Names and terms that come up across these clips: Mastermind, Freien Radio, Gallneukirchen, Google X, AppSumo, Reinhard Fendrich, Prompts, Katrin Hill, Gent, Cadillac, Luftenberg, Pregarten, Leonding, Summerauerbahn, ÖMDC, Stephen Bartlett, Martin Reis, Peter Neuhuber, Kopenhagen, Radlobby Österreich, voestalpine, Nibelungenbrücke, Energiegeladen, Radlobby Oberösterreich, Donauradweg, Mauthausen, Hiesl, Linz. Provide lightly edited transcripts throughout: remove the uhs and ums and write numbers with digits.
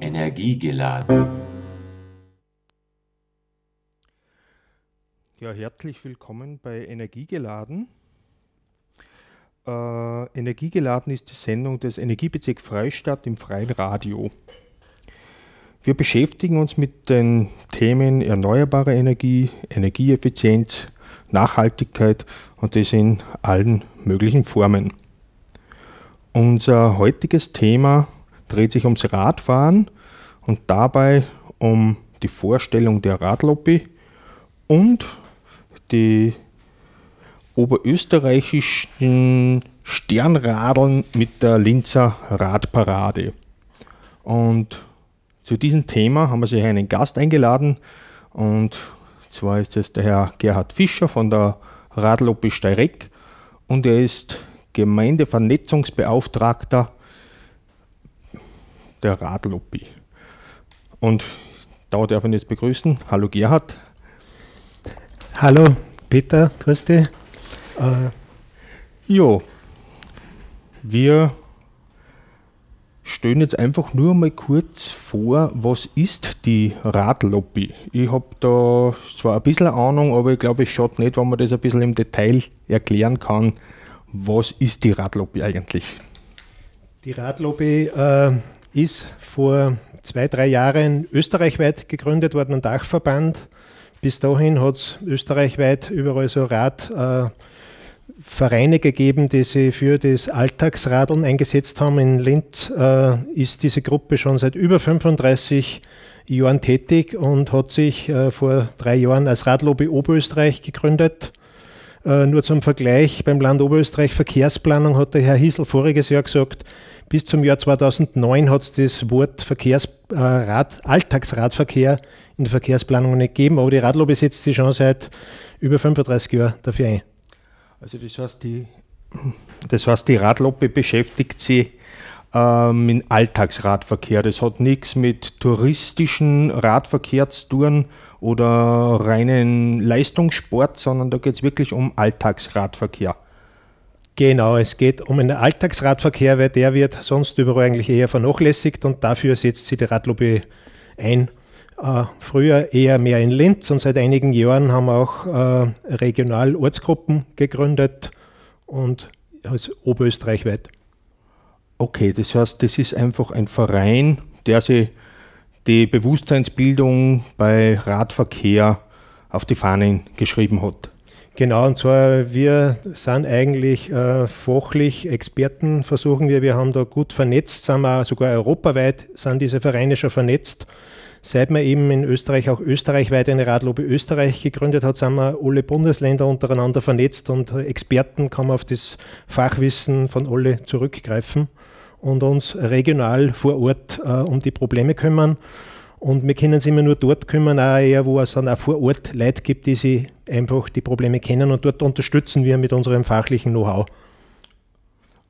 Energiegeladen. Ja, herzlich willkommen bei Energiegeladen. Energiegeladen ist die Sendung des Energiebezirk Freistadt im Freien Radio. Wir beschäftigen uns mit den Themen erneuerbare Energie, Energieeffizienz, Nachhaltigkeit und das in allen möglichen Formen. Unser heutiges Thema dreht sich ums Radfahren und dabei um die Vorstellung der Radlobby und die oberösterreichischen Sternradeln mit der Linzer Radparade. Und zu diesem Thema haben wir sich einen Gast eingeladen, und zwar ist es der Herr Gerhard Fischer von der Radlobby Steyregg, und er ist Gemeindevernetzungsbeauftragter der Radlobby. Und da darf ich ihn jetzt begrüßen. Hallo Gerhard. Hallo Peter, grüß dich. Jo, wir stellen jetzt einfach nur mal kurz vor, was ist die Radlobby? Ich habe da zwar ein bisschen Ahnung, aber ich glaube, es schadet nicht, wenn man das ein bisschen im Detail erklären kann. Was ist die Radlobby eigentlich? Die Radlobby ist vor 2-3 Jahren österreichweit gegründet worden, ein Dachverband. Bis dahin hat es österreichweit überall so Radvereine gegeben, die sich für das Alltagsradeln eingesetzt haben. In Linz ist diese Gruppe schon seit über 35 Jahren tätig und hat sich vor 3 Jahren als Radlobby Oberösterreich gegründet. Nur zum Vergleich, beim Land Oberösterreich Verkehrsplanung hat der Herr Hiesl voriges Jahr gesagt, bis zum Jahr 2009 hat es das Wort Alltagsradverkehr in der Verkehrsplanung nicht gegeben, aber die Radlobby setzt sich schon seit über 35 Jahren dafür ein. Also das heißt, die Radlobby beschäftigt sich mit Alltagsradverkehr. Das hat nichts mit touristischen Radverkehr zu tun oder reinen Leistungssport, sondern da geht es wirklich um Alltagsradverkehr. Genau, es geht um einen Alltagsradverkehr, weil der wird sonst überall eigentlich eher vernachlässigt, und dafür setzt sich die Radlobby ein. Früher eher mehr in Linz, und seit einigen Jahren haben wir auch regional Ortsgruppen gegründet und also oberösterreichweit. Okay, das heißt, das ist einfach ein Verein, der sich die Bewusstseinsbildung bei Radverkehr auf die Fahnen geschrieben hat. Genau, und zwar wir sind eigentlich fachlich Experten, versuchen wir. Wir haben da gut vernetzt, sind wir sogar europaweit, sind diese Vereine schon vernetzt. Seit man eben in Österreich auch österreichweit eine Radlobby Österreich gegründet hat, sind wir alle Bundesländer untereinander vernetzt, und Experten kann man auf das Fachwissen von alle zurückgreifen und uns regional vor Ort um die Probleme kümmern. Und wir können uns immer nur dort kümmern, auch eher, wo es dann auch vor Ort Leute gibt, die sich einfach die Probleme kennen, und dort unterstützen wir mit unserem fachlichen Know-how.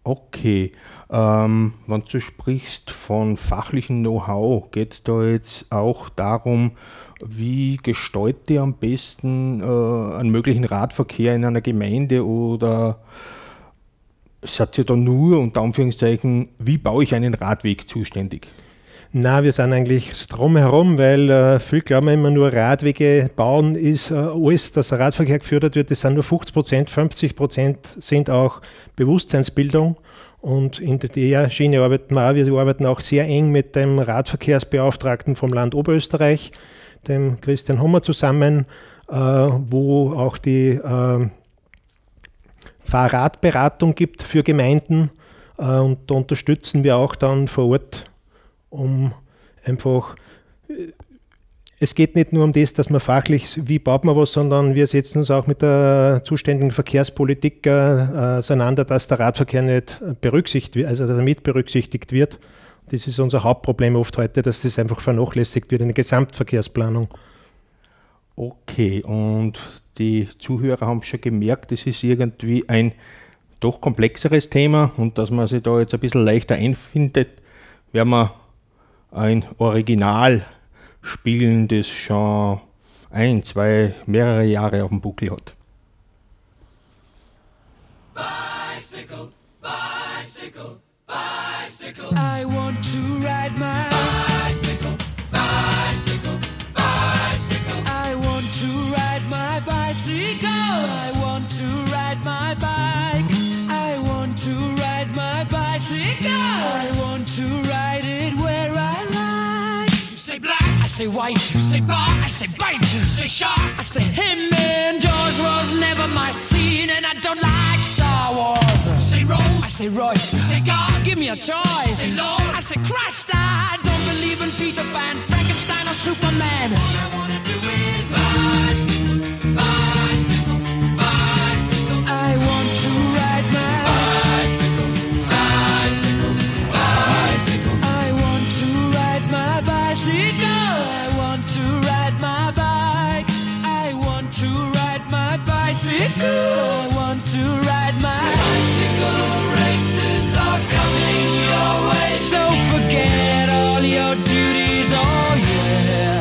Okay, wenn du sprichst von fachlichem Know-how, geht es da jetzt auch darum, wie gestaltet ihr am besten einen möglichen Radverkehr in einer Gemeinde, oder seid ihr da nur, unter Anführungszeichen, wie baue ich einen Radweg zuständig? Nein, wir sind eigentlich drumherum, weil viel glauben wir immer nur, Radwege bauen ist alles, dass Radverkehr gefördert wird. Das sind nur 50%, 50% sind auch Bewusstseinsbildung, und in der Schiene arbeiten wir auch. Wir arbeiten auch sehr eng mit dem Radverkehrsbeauftragten vom Land Oberösterreich, dem Christian Hommer, zusammen, wo auch die Fahrradberatung gibt für Gemeinden, und da unterstützen wir auch dann vor Ort. Es geht nicht nur um das, dass man fachlich, wie baut man was, sondern wir setzen uns auch mit der zuständigen Verkehrspolitik auseinander, dass der Radverkehr nicht berücksichtigt wird, also dass er mit berücksichtigt wird. Das ist unser Hauptproblem oft heute, dass das einfach vernachlässigt wird in der Gesamtverkehrsplanung. Okay, und die Zuhörer haben schon gemerkt, das ist irgendwie ein doch komplexeres Thema, und dass man sich da jetzt ein bisschen leichter einfindet, werden wir ein Original spielen, das schon 1, 2, mehrere Jahre auf dem Buckel hat. Bicycle, bicycle, Bicycle. I want to ride my bicycle, bicycle, bicycle. I want to ride my bicycle. I want to ride my bike. I want to ride my bicycle. I want to ride it where I like. You say black, I say white. You say bar, I say bite. You say shark, I say him. And Jaws was never my scene, and I don't like Star Wars. You say Rose, I say Royce. You say God, give me a choice. Say Lord, I say Christ. I don't believe in Peter Pan, Frankenstein or Superman. All I wanna do is bicycle, bicycle, bicycle. I want to ride my bicycle, bicycle, bicycle. I want to ride my bicycle. I want to ride my bike. I want to ride my bicycle. I want to ride my bicycle. Races are coming your way, so forget all your duties. Oh yeah.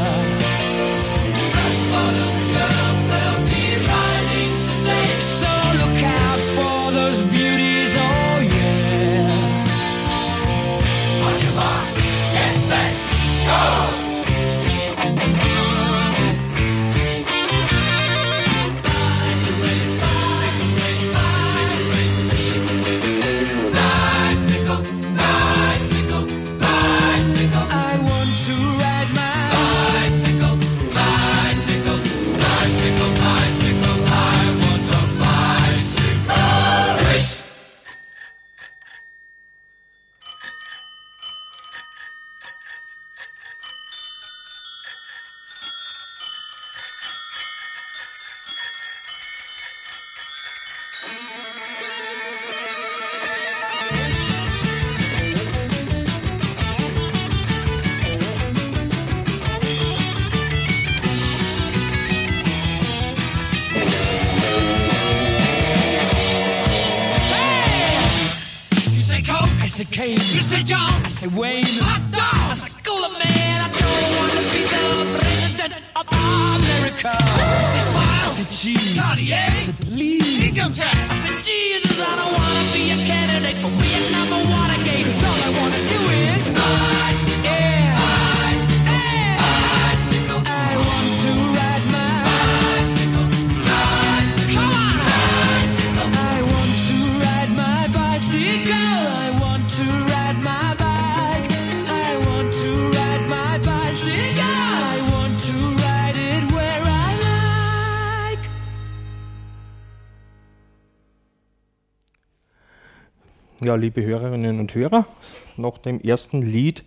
You say John, I say Wayne. Hot dog, I say cooler man. I don't want to be the president of America. You say smile, I say cheese. Cartier, I say please. Income tax, I say Jesus. I don't want to be a candidate for Vietnam or Watergate. Cause all I want to do is bicycle, yeah. Bicycle, I want to ride my bicycle, bicycle. Come on, bicycle. I want to ride my bicycle. To ride my bike, I want to ride my bicycle. I want to ride it where I like. Ja, liebe Hörerinnen und Hörer, nach dem ersten Lied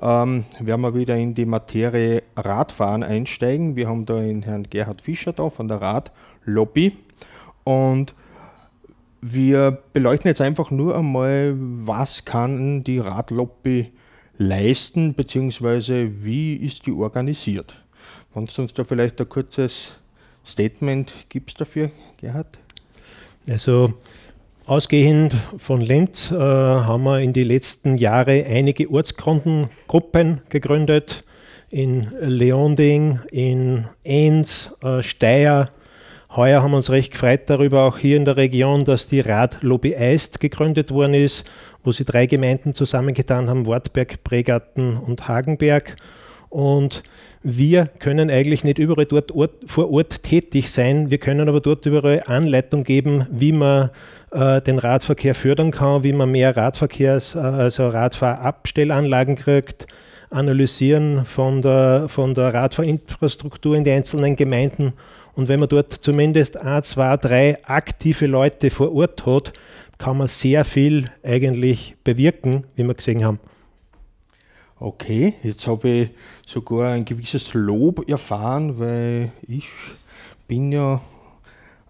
werden wir wieder in die Materie Radfahren einsteigen. Wir haben da den Herrn Gerhard Fischer da von der Radlobby und wir beleuchten jetzt einfach nur einmal, was kann die Radlobby leisten, beziehungsweise wie ist die organisiert. Wenn du uns da vielleicht ein kurzes Statement gibst dafür, Gerhard? Also ausgehend von Linz haben wir in den letzten Jahren einige Ortsgruppen gegründet, in Leonding, in Enns, Steyr. Heuer haben wir uns recht gefreut darüber, auch hier in der Region, dass die Radlobby Eist gegründet worden ist, wo sie 3 Gemeinden zusammengetan haben, Wartberg, Pregarten und Hagenberg. Und wir können eigentlich nicht überall dort vor Ort tätig sein, wir können aber dort überall Anleitung geben, wie man den Radverkehr fördern kann, wie man mehr Radfahrabstellanlagen kriegt, analysieren von der Radfahrinfrastruktur in den einzelnen Gemeinden. Und wenn man dort zumindest 1, 2, 3 aktive Leute vor Ort hat, kann man sehr viel eigentlich bewirken, wie wir gesehen haben. Okay, jetzt habe ich sogar ein gewisses Lob erfahren, weil ich bin ja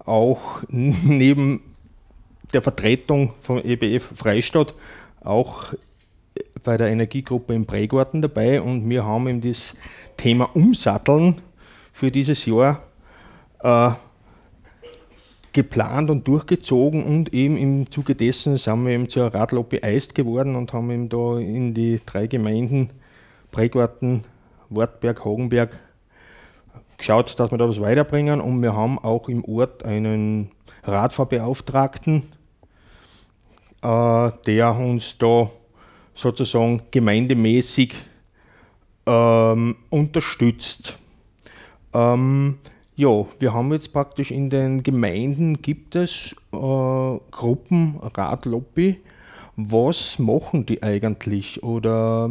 auch neben der Vertretung von EBF Freistadt auch bei der Energiegruppe im Pregarten dabei und wir haben eben das Thema Umsatteln für dieses Jahr geplant und durchgezogen und eben im Zuge dessen sind wir eben zur Radlobby Eist geworden und haben eben da in die 3 Gemeinden Pregarten, Wartberg, Hagenberg geschaut, dass wir da was weiterbringen und wir haben auch im Ort einen Radfahrbeauftragten der uns da sozusagen gemeindemäßig unterstützt. Ja, wir haben jetzt praktisch in den Gemeinden gibt es Gruppen Radlobby. Was machen die eigentlich? Oder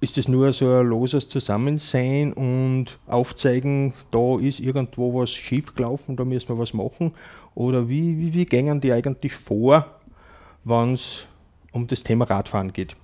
ist das nur so ein loses Zusammensein und aufzeigen, da ist irgendwo was schiefgelaufen, da müssen wir was machen? Oder wie gehen die eigentlich vor, wenn es um das Thema Radfahren geht?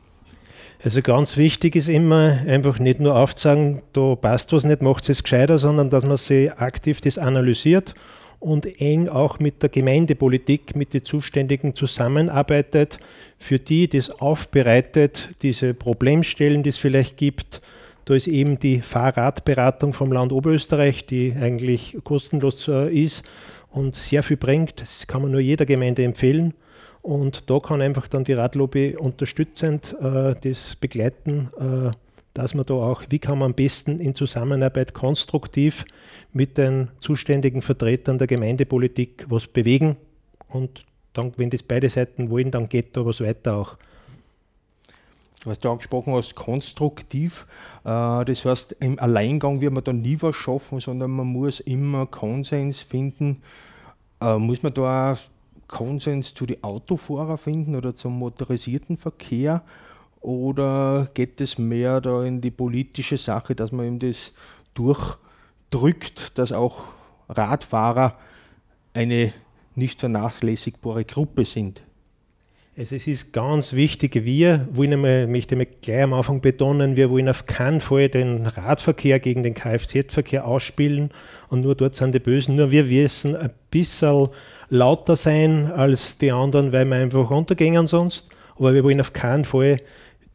Also ganz wichtig ist immer einfach nicht nur aufzeigen, da passt was nicht, macht es gescheiter, sondern dass man sich aktiv das analysiert und eng auch mit der Gemeindepolitik, mit den Zuständigen zusammenarbeitet, für die das aufbereitet, diese Problemstellen, die es vielleicht gibt. Da ist eben die Fahrradberatung vom Land Oberösterreich, die eigentlich kostenlos ist und sehr viel bringt. Das kann man nur jeder Gemeinde empfehlen. Und da kann einfach dann die Radlobby unterstützend das begleiten, dass man da auch, wie kann man am besten in Zusammenarbeit konstruktiv mit den zuständigen Vertretern der Gemeindepolitik was bewegen. Und dann, wenn das beide Seiten wollen, dann geht da was weiter auch. Was du angesprochen hast, konstruktiv, das heißt, im Alleingang wird man da nie was schaffen, sondern man muss immer Konsens finden. Muss man da auch Konsens zu den Autofahrern finden oder zum motorisierten Verkehr, oder geht es mehr da in die politische Sache, dass man eben das durchdrückt, dass auch Radfahrer eine nicht vernachlässigbare Gruppe sind? Es ist ganz wichtig, ich möchte gleich am Anfang betonen, wir wollen auf keinen Fall den Radverkehr gegen den Kfz-Verkehr ausspielen und nur dort sind die Bösen. Nur wir wissen ein bisschen lauter sein als die anderen, weil wir einfach untergängen sonst. Aber wir wollen auf keinen Fall,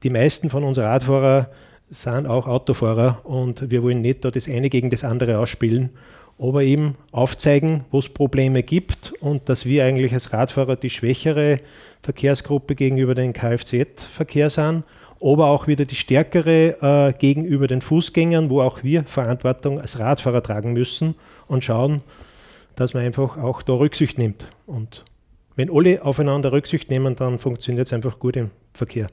die meisten von uns Radfahrer sind auch Autofahrer und wir wollen nicht da das eine gegen das andere ausspielen, aber eben aufzeigen, wo es Probleme gibt und dass wir eigentlich als Radfahrer die schwächere Verkehrsgruppe gegenüber den Kfz-Verkehr sind, aber auch wieder die stärkere gegenüber den Fußgängern, wo auch wir Verantwortung als Radfahrer tragen müssen und schauen, dass man einfach auch da Rücksicht nimmt. Und wenn alle aufeinander Rücksicht nehmen, dann funktioniert es einfach gut im Verkehr.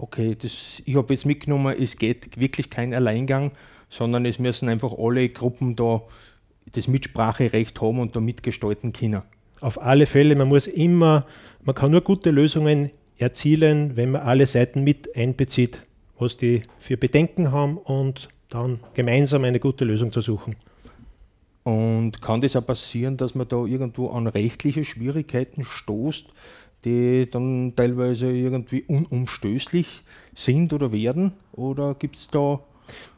Okay, ich habe jetzt mitgenommen, es geht wirklich kein Alleingang, sondern es müssen einfach alle Gruppen da das Mitspracherecht haben und da mitgestalten können. Auf alle Fälle, man kann nur gute Lösungen erzielen, wenn man alle Seiten mit einbezieht, was die für Bedenken haben und dann gemeinsam eine gute Lösung zu suchen. Und kann das auch passieren, dass man da irgendwo an rechtliche Schwierigkeiten stoßt, die dann teilweise irgendwie unumstößlich sind oder werden? Oder gibt es da...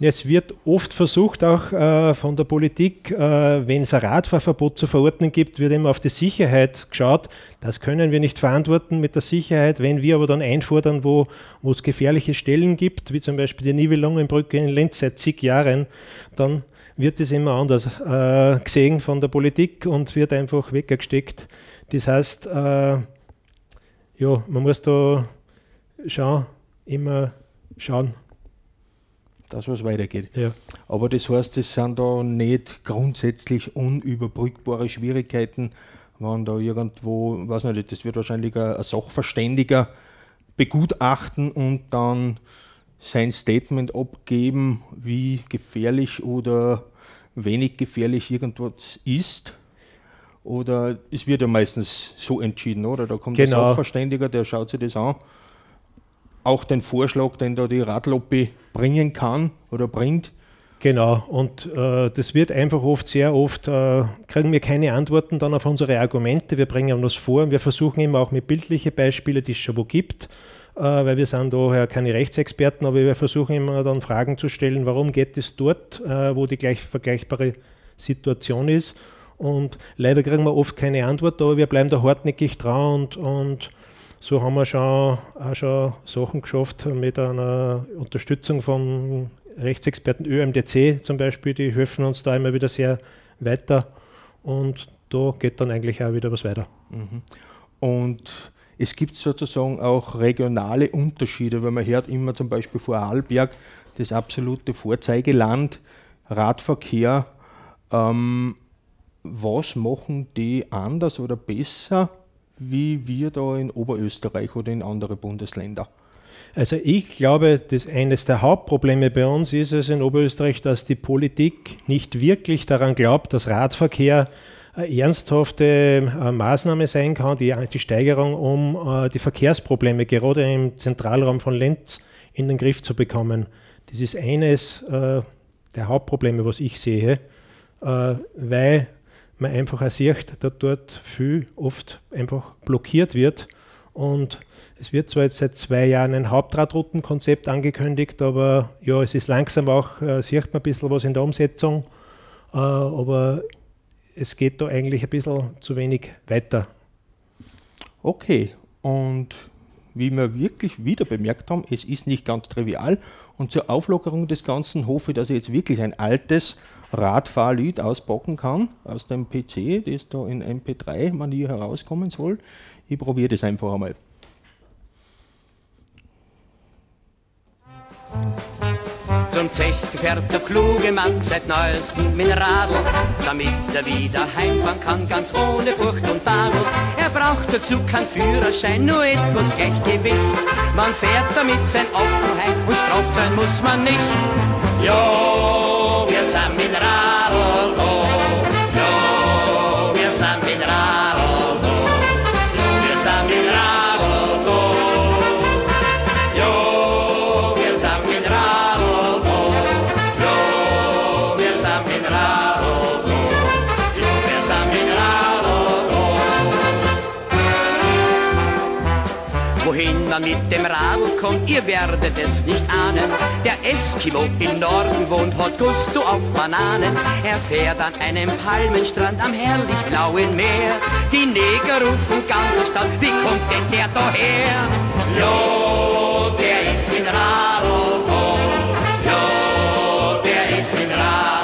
Es wird oft versucht, auch von der Politik, wenn es ein Radfahrverbot zu verordnen gibt, wird immer auf die Sicherheit geschaut. Das können wir nicht verantworten mit der Sicherheit. Wenn wir aber dann einfordern, wo es gefährliche Stellen gibt, wie zum Beispiel die Nibelungenbrücke in Linz seit zig Jahren, dann wird das immer anders gesehen von der Politik und wird einfach weggesteckt. Das heißt, man muss da immer schauen. Dass was weitergeht. Ja. Aber das heißt, es sind da nicht grundsätzlich unüberbrückbare Schwierigkeiten, wenn da irgendwo, weiß nicht, das wird wahrscheinlich ein Sachverständiger begutachten und dann sein Statement abgeben, wie gefährlich oder wenig gefährlich irgendwas ist. Oder es wird ja meistens so entschieden, oder? Da kommt der Sachverständiger, der schaut sich das an. Auch den Vorschlag, den da die Radlobby bringen kann oder bringt. Genau, und das wird einfach sehr oft kriegen wir keine Antworten dann auf unsere Argumente. Wir bringen das vor, wir versuchen immer auch mit bildlichen Beispielen, die es schon wo gibt, weil wir sind daher keine Rechtsexperten, aber wir versuchen immer dann Fragen zu stellen, warum geht es dort, wo die gleich vergleichbare Situation ist. Und leider kriegen wir oft keine Antwort, aber wir bleiben da hartnäckig dran und so haben wir auch schon Sachen geschafft mit einer Unterstützung von Rechtsexperten ÖMDC zum Beispiel, die helfen uns da immer wieder sehr weiter und da geht dann eigentlich auch wieder was weiter. Und es gibt sozusagen auch regionale Unterschiede, weil man hört immer zum Beispiel Vorarlberg, das absolute Vorzeigeland, Radverkehr. Was machen die anders oder besser wie wir da in Oberösterreich oder in andere Bundesländer? Also ich glaube, dass eines der Hauptprobleme bei uns ist es in Oberösterreich, dass die Politik nicht wirklich daran glaubt, dass Radverkehr eine ernsthafte Maßnahme sein kann, die Steigerung, um die Verkehrsprobleme gerade im Zentralraum von Linz in den Griff zu bekommen. Das ist eines der Hauptprobleme, was ich sehe, weil man einfach auch sieht, dass dort viel oft einfach blockiert wird. Und es wird zwar jetzt seit 2 Jahren ein Hauptradroutenkonzept angekündigt, aber ja, es ist langsam auch, sieht man ein bisschen was in der Umsetzung, aber es geht da eigentlich ein bisschen zu wenig weiter. Okay, und wie wir wirklich wieder bemerkt haben, es ist nicht ganz trivial. Und zur Auflockerung des Ganzen hoffe ich, dass ich jetzt wirklich ein altes Radfahrlied auspacken kann aus dem PC, das da in MP3-Manier herauskommen soll. Ich probiere das einfach einmal. Zum Zech fährt der kluge Mann seit neuestem mit Radl, damit er wieder heimfahren kann, ganz ohne Furcht und Tadel. Er braucht dazu keinen Führerschein, nur etwas Gleichgewicht. Man fährt damit sein Offenheit und straft sein muss man nicht. Jo, wir sind mit Radl da. Jo, wir sind mit Radl da. Jo, wir sind mit Radl da. Man mit dem Radl kommt, ihr werdet es nicht ahnen. Der Eskimo im Norden wohnt, hat Gusto auf Bananen. Er fährt an einem Palmenstrand am herrlich blauen Meer. Die Neger rufen ganzer Stadt, wie kommt denn der da her? Jo, der ist mit Radl da. Jo, der ist mit Radl da.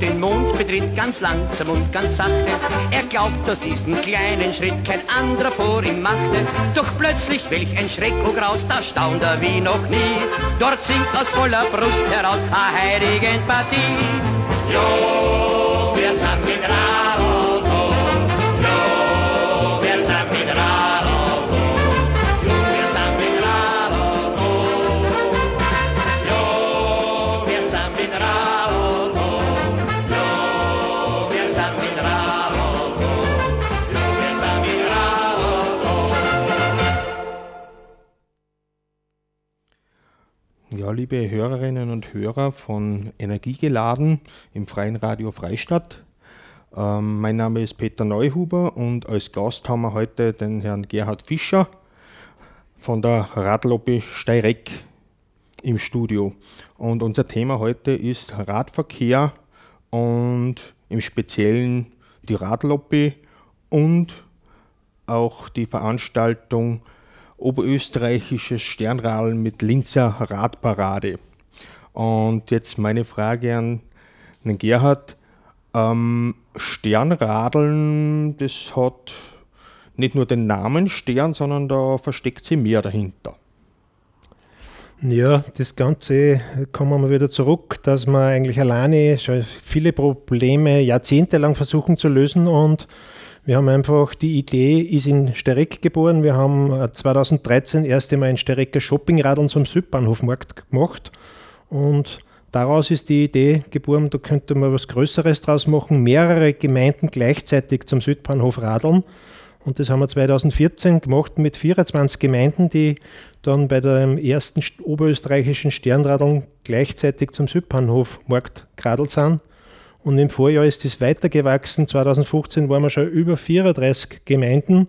Den Mond betritt ganz langsam und ganz sachte. Er glaubt, dass diesen kleinen Schritt kein anderer vor ihm machte. Doch plötzlich, welch ein Schreck, oh Graus, da staunt er wie noch nie. Dort singt aus voller Brust heraus a heilige Empathie. Jo, wir sind mit Radl da. Jo, wir sind mit Radl. Ja, liebe Hörerinnen und Hörer von Energiegeladen im Freien Radio Freistadt. Mein Name ist Peter Neuhuber und als Gast haben wir heute den Herrn Gerhard Fischer von der Radlobby Steyregg im Studio. Und unser Thema heute ist Radverkehr und im Speziellen die Radlobby und auch die Veranstaltung Oberösterreichisches Sternradl mit Linzer Radparade. Und jetzt meine Frage an den Gerhard. Sternradeln, das hat nicht nur den Namen Stern, sondern da versteckt sich mehr dahinter. Ja, das Ganze kommen wir mal wieder zurück, dass man eigentlich alleine schon viele Probleme jahrzehntelang versuchen zu lösen und wir haben einfach, die Idee ist in Steyregg geboren. Wir haben 2013 erst einmal ein Steyregger Shoppingradeln zum Südbahnhofmarkt gemacht. Und daraus ist die Idee geboren, da könnte man was Größeres draus machen, mehrere Gemeinden gleichzeitig zum Südbahnhof radeln. Und das haben wir 2014 gemacht mit 24 Gemeinden, die dann bei dem ersten oberösterreichischen Sternradeln gleichzeitig zum Südbahnhofmarkt geradelt sind. Und im Vorjahr ist es weitergewachsen. 2015 waren wir schon über 34 Gemeinden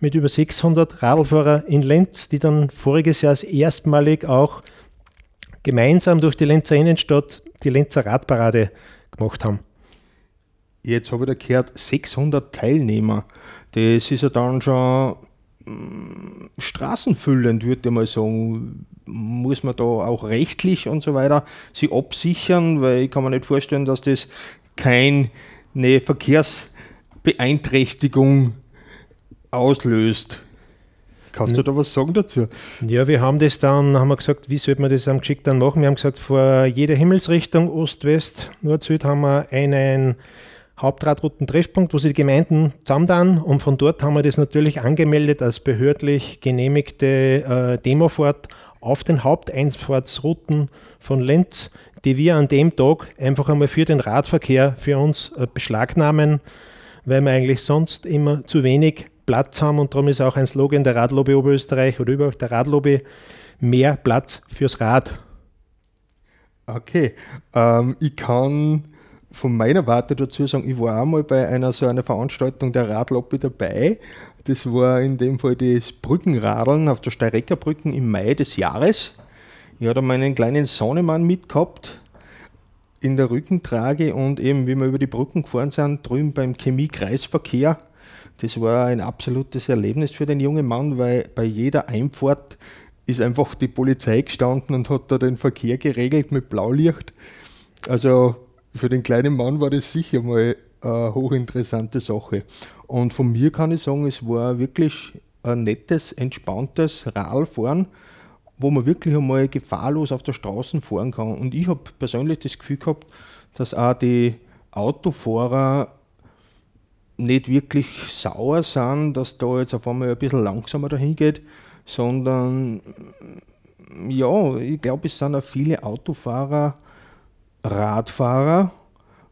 mit über 600 Radlfahrer in Linz, die dann voriges Jahr erstmalig auch gemeinsam durch die Linzer Innenstadt die Linzer Radparade gemacht haben. Jetzt habe ich da gehört, 600 Teilnehmer. Das ist ja dann schon straßenfüllend, würde ich mal sagen. Muss man da auch rechtlich und so weiter sich absichern, weil ich kann mir nicht vorstellen, dass das kein eine Verkehrsbeeinträchtigung auslöst. Kannst du da was sagen dazu? Ja, wir haben das dann, haben wir gesagt, wie sollte man das am Geschick dann machen? Wir haben gesagt, vor jeder Himmelsrichtung, Ost, West, Nord, Süd, haben wir einen Hauptradrouten-Treffpunkt, wo sich die Gemeinden zusammentun, und von dort haben wir das natürlich angemeldet als behördlich genehmigte Demofahrt auf den Haupteinfahrtsrouten von Linz, die wir an dem Tag einfach einmal für den Radverkehr für uns beschlagnahmen, weil wir eigentlich sonst immer zu wenig Platz haben, und darum ist auch ein Slogan der Radlobby Oberösterreich oder überhaupt der Radlobby: mehr Platz fürs Rad. Okay, ich kann von meiner Warte dazu sagen, ich war einmal bei einer Veranstaltung der Radlobby dabei. Das war in dem Fall das Brückenradeln auf der Steyregger Brücke im Mai des Jahres. Ich hatte meinen kleinen Sohnemann mitgehabt in der Rückentrage, und eben wie wir über die Brücken gefahren sind, drüben beim Chemiekreisverkehr. Das war ein absolutes Erlebnis für den jungen Mann, weil bei jeder Einfahrt ist einfach die Polizei gestanden und hat da den Verkehr geregelt mit Blaulicht. Also für den kleinen Mann war das sicher mal eine hochinteressante Sache. Und von mir kann ich sagen, es war wirklich ein nettes, entspanntes Radfahren, wo man wirklich einmal gefahrlos auf der Straße fahren kann. Und ich habe persönlich das Gefühl gehabt, dass auch die Autofahrer nicht wirklich sauer sind, dass da jetzt auf einmal ein bisschen langsamer dahin geht, sondern ja, ich glaube, es sind auch viele Autofahrer Radfahrer,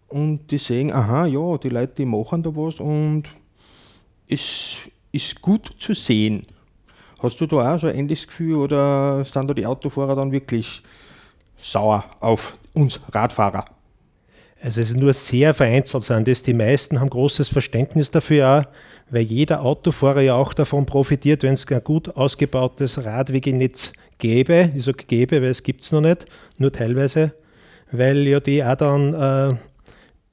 und die sehen, aha, ja, die Leute, die machen da was, und es ist gut zu sehen. Hast du da auch so ein ähnliches Gefühl, oder sind da die Autofahrer dann wirklich sauer auf uns Radfahrer? Also es ist nur sehr vereinzelt sind das. Die meisten haben großes Verständnis dafür auch, weil jeder Autofahrer ja auch davon profitiert, wenn es ein gut ausgebautes Radwegenetz gäbe. Ich sage gäbe, weil es gibt es noch nicht, nur teilweise, weil ja die auch dann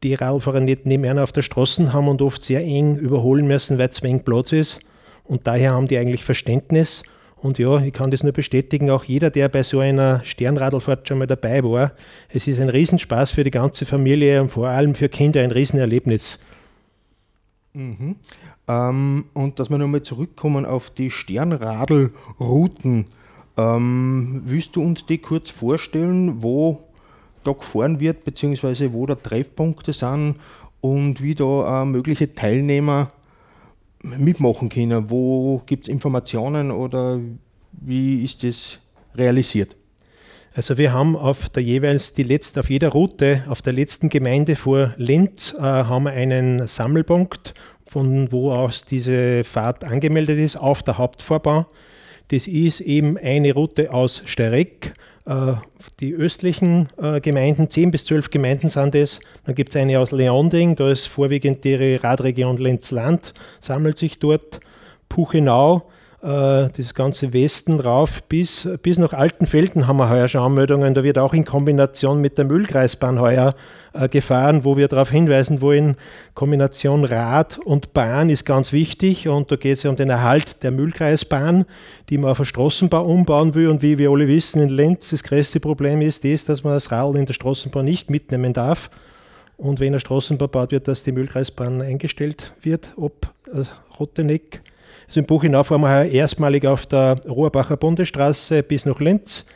die Radfahrer nicht nebeneinander auf der Straße haben und oft sehr eng überholen müssen, weil zu wenig Platz ist. Und daher haben die eigentlich Verständnis. Und ja, ich kann das nur bestätigen, auch jeder, der bei so einer Sternradlfahrt schon mal dabei war, es ist ein Riesenspaß für die ganze Familie und vor allem für Kinder ein Riesenerlebnis. Mhm. Und dass wir nochmal zurückkommen auf die Sternradlrouten. Willst du uns die kurz vorstellen, wo da gefahren wird, beziehungsweise wo da Treffpunkte sind und wie da mögliche Teilnehmer mitmachen können? Wo gibt es Informationen oder wie ist das realisiert? Also wir haben auf jeder Route, auf der letzten Gemeinde vor Linz, haben wir einen Sammelpunkt, von wo aus diese Fahrt angemeldet ist, auf der Hauptfahrbahn. Das ist eben eine Route aus Steyregg. Die östlichen Gemeinden, 10 bis 12 Gemeinden sind das. Dann gibt es eine aus Leonding, da ist vorwiegend die Radregion Linz-Land, sammelt sich dort. Puchenau, das ganze Westen rauf, bis nach Altenfelden haben wir heuer schon Anmeldungen. Da wird auch in Kombination mit der Mühlkreisbahn heuer gefahren, wo wir darauf hinweisen wollen, Kombination Rad und Bahn ist ganz wichtig, und da geht es ja um den Erhalt der Mühlkreisbahn, die man auf eine Straßenbahn umbauen will, und wie wir alle wissen, in Linz das größte Problem ist das, dass man das Radl in der Straßenbahn nicht mitnehmen darf, und wenn eine Straßenbahn baut wird, dass die Mühlkreisbahn eingestellt wird, ob Rotteneck. Also in Buchenau fahren wir heuer erstmalig auf der Rohrbacher Bundesstraße bis nach Linz.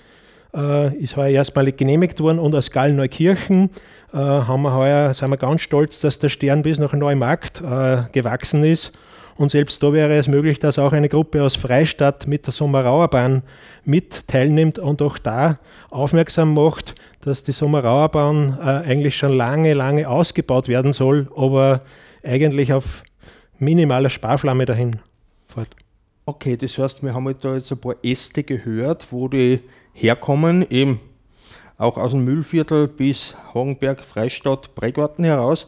Ist heuer erstmalig genehmigt worden, und aus Gallneukirchen sind wir ganz stolz, dass der Stern bis nach Neumarkt gewachsen ist, und selbst da wäre es möglich, dass auch eine Gruppe aus Freistadt mit der Summerauerbahn mit teilnimmt und auch da aufmerksam macht, dass die Summerauerbahn eigentlich schon lange, lange ausgebaut werden soll, aber eigentlich auf minimaler Sparflamme dahin fährt. Okay, das heißt, wir haben da jetzt ein paar Äste gehört, wo die herkommen, eben auch aus dem Mühlviertel bis Hagenberg, Freistadt, Pregarten heraus.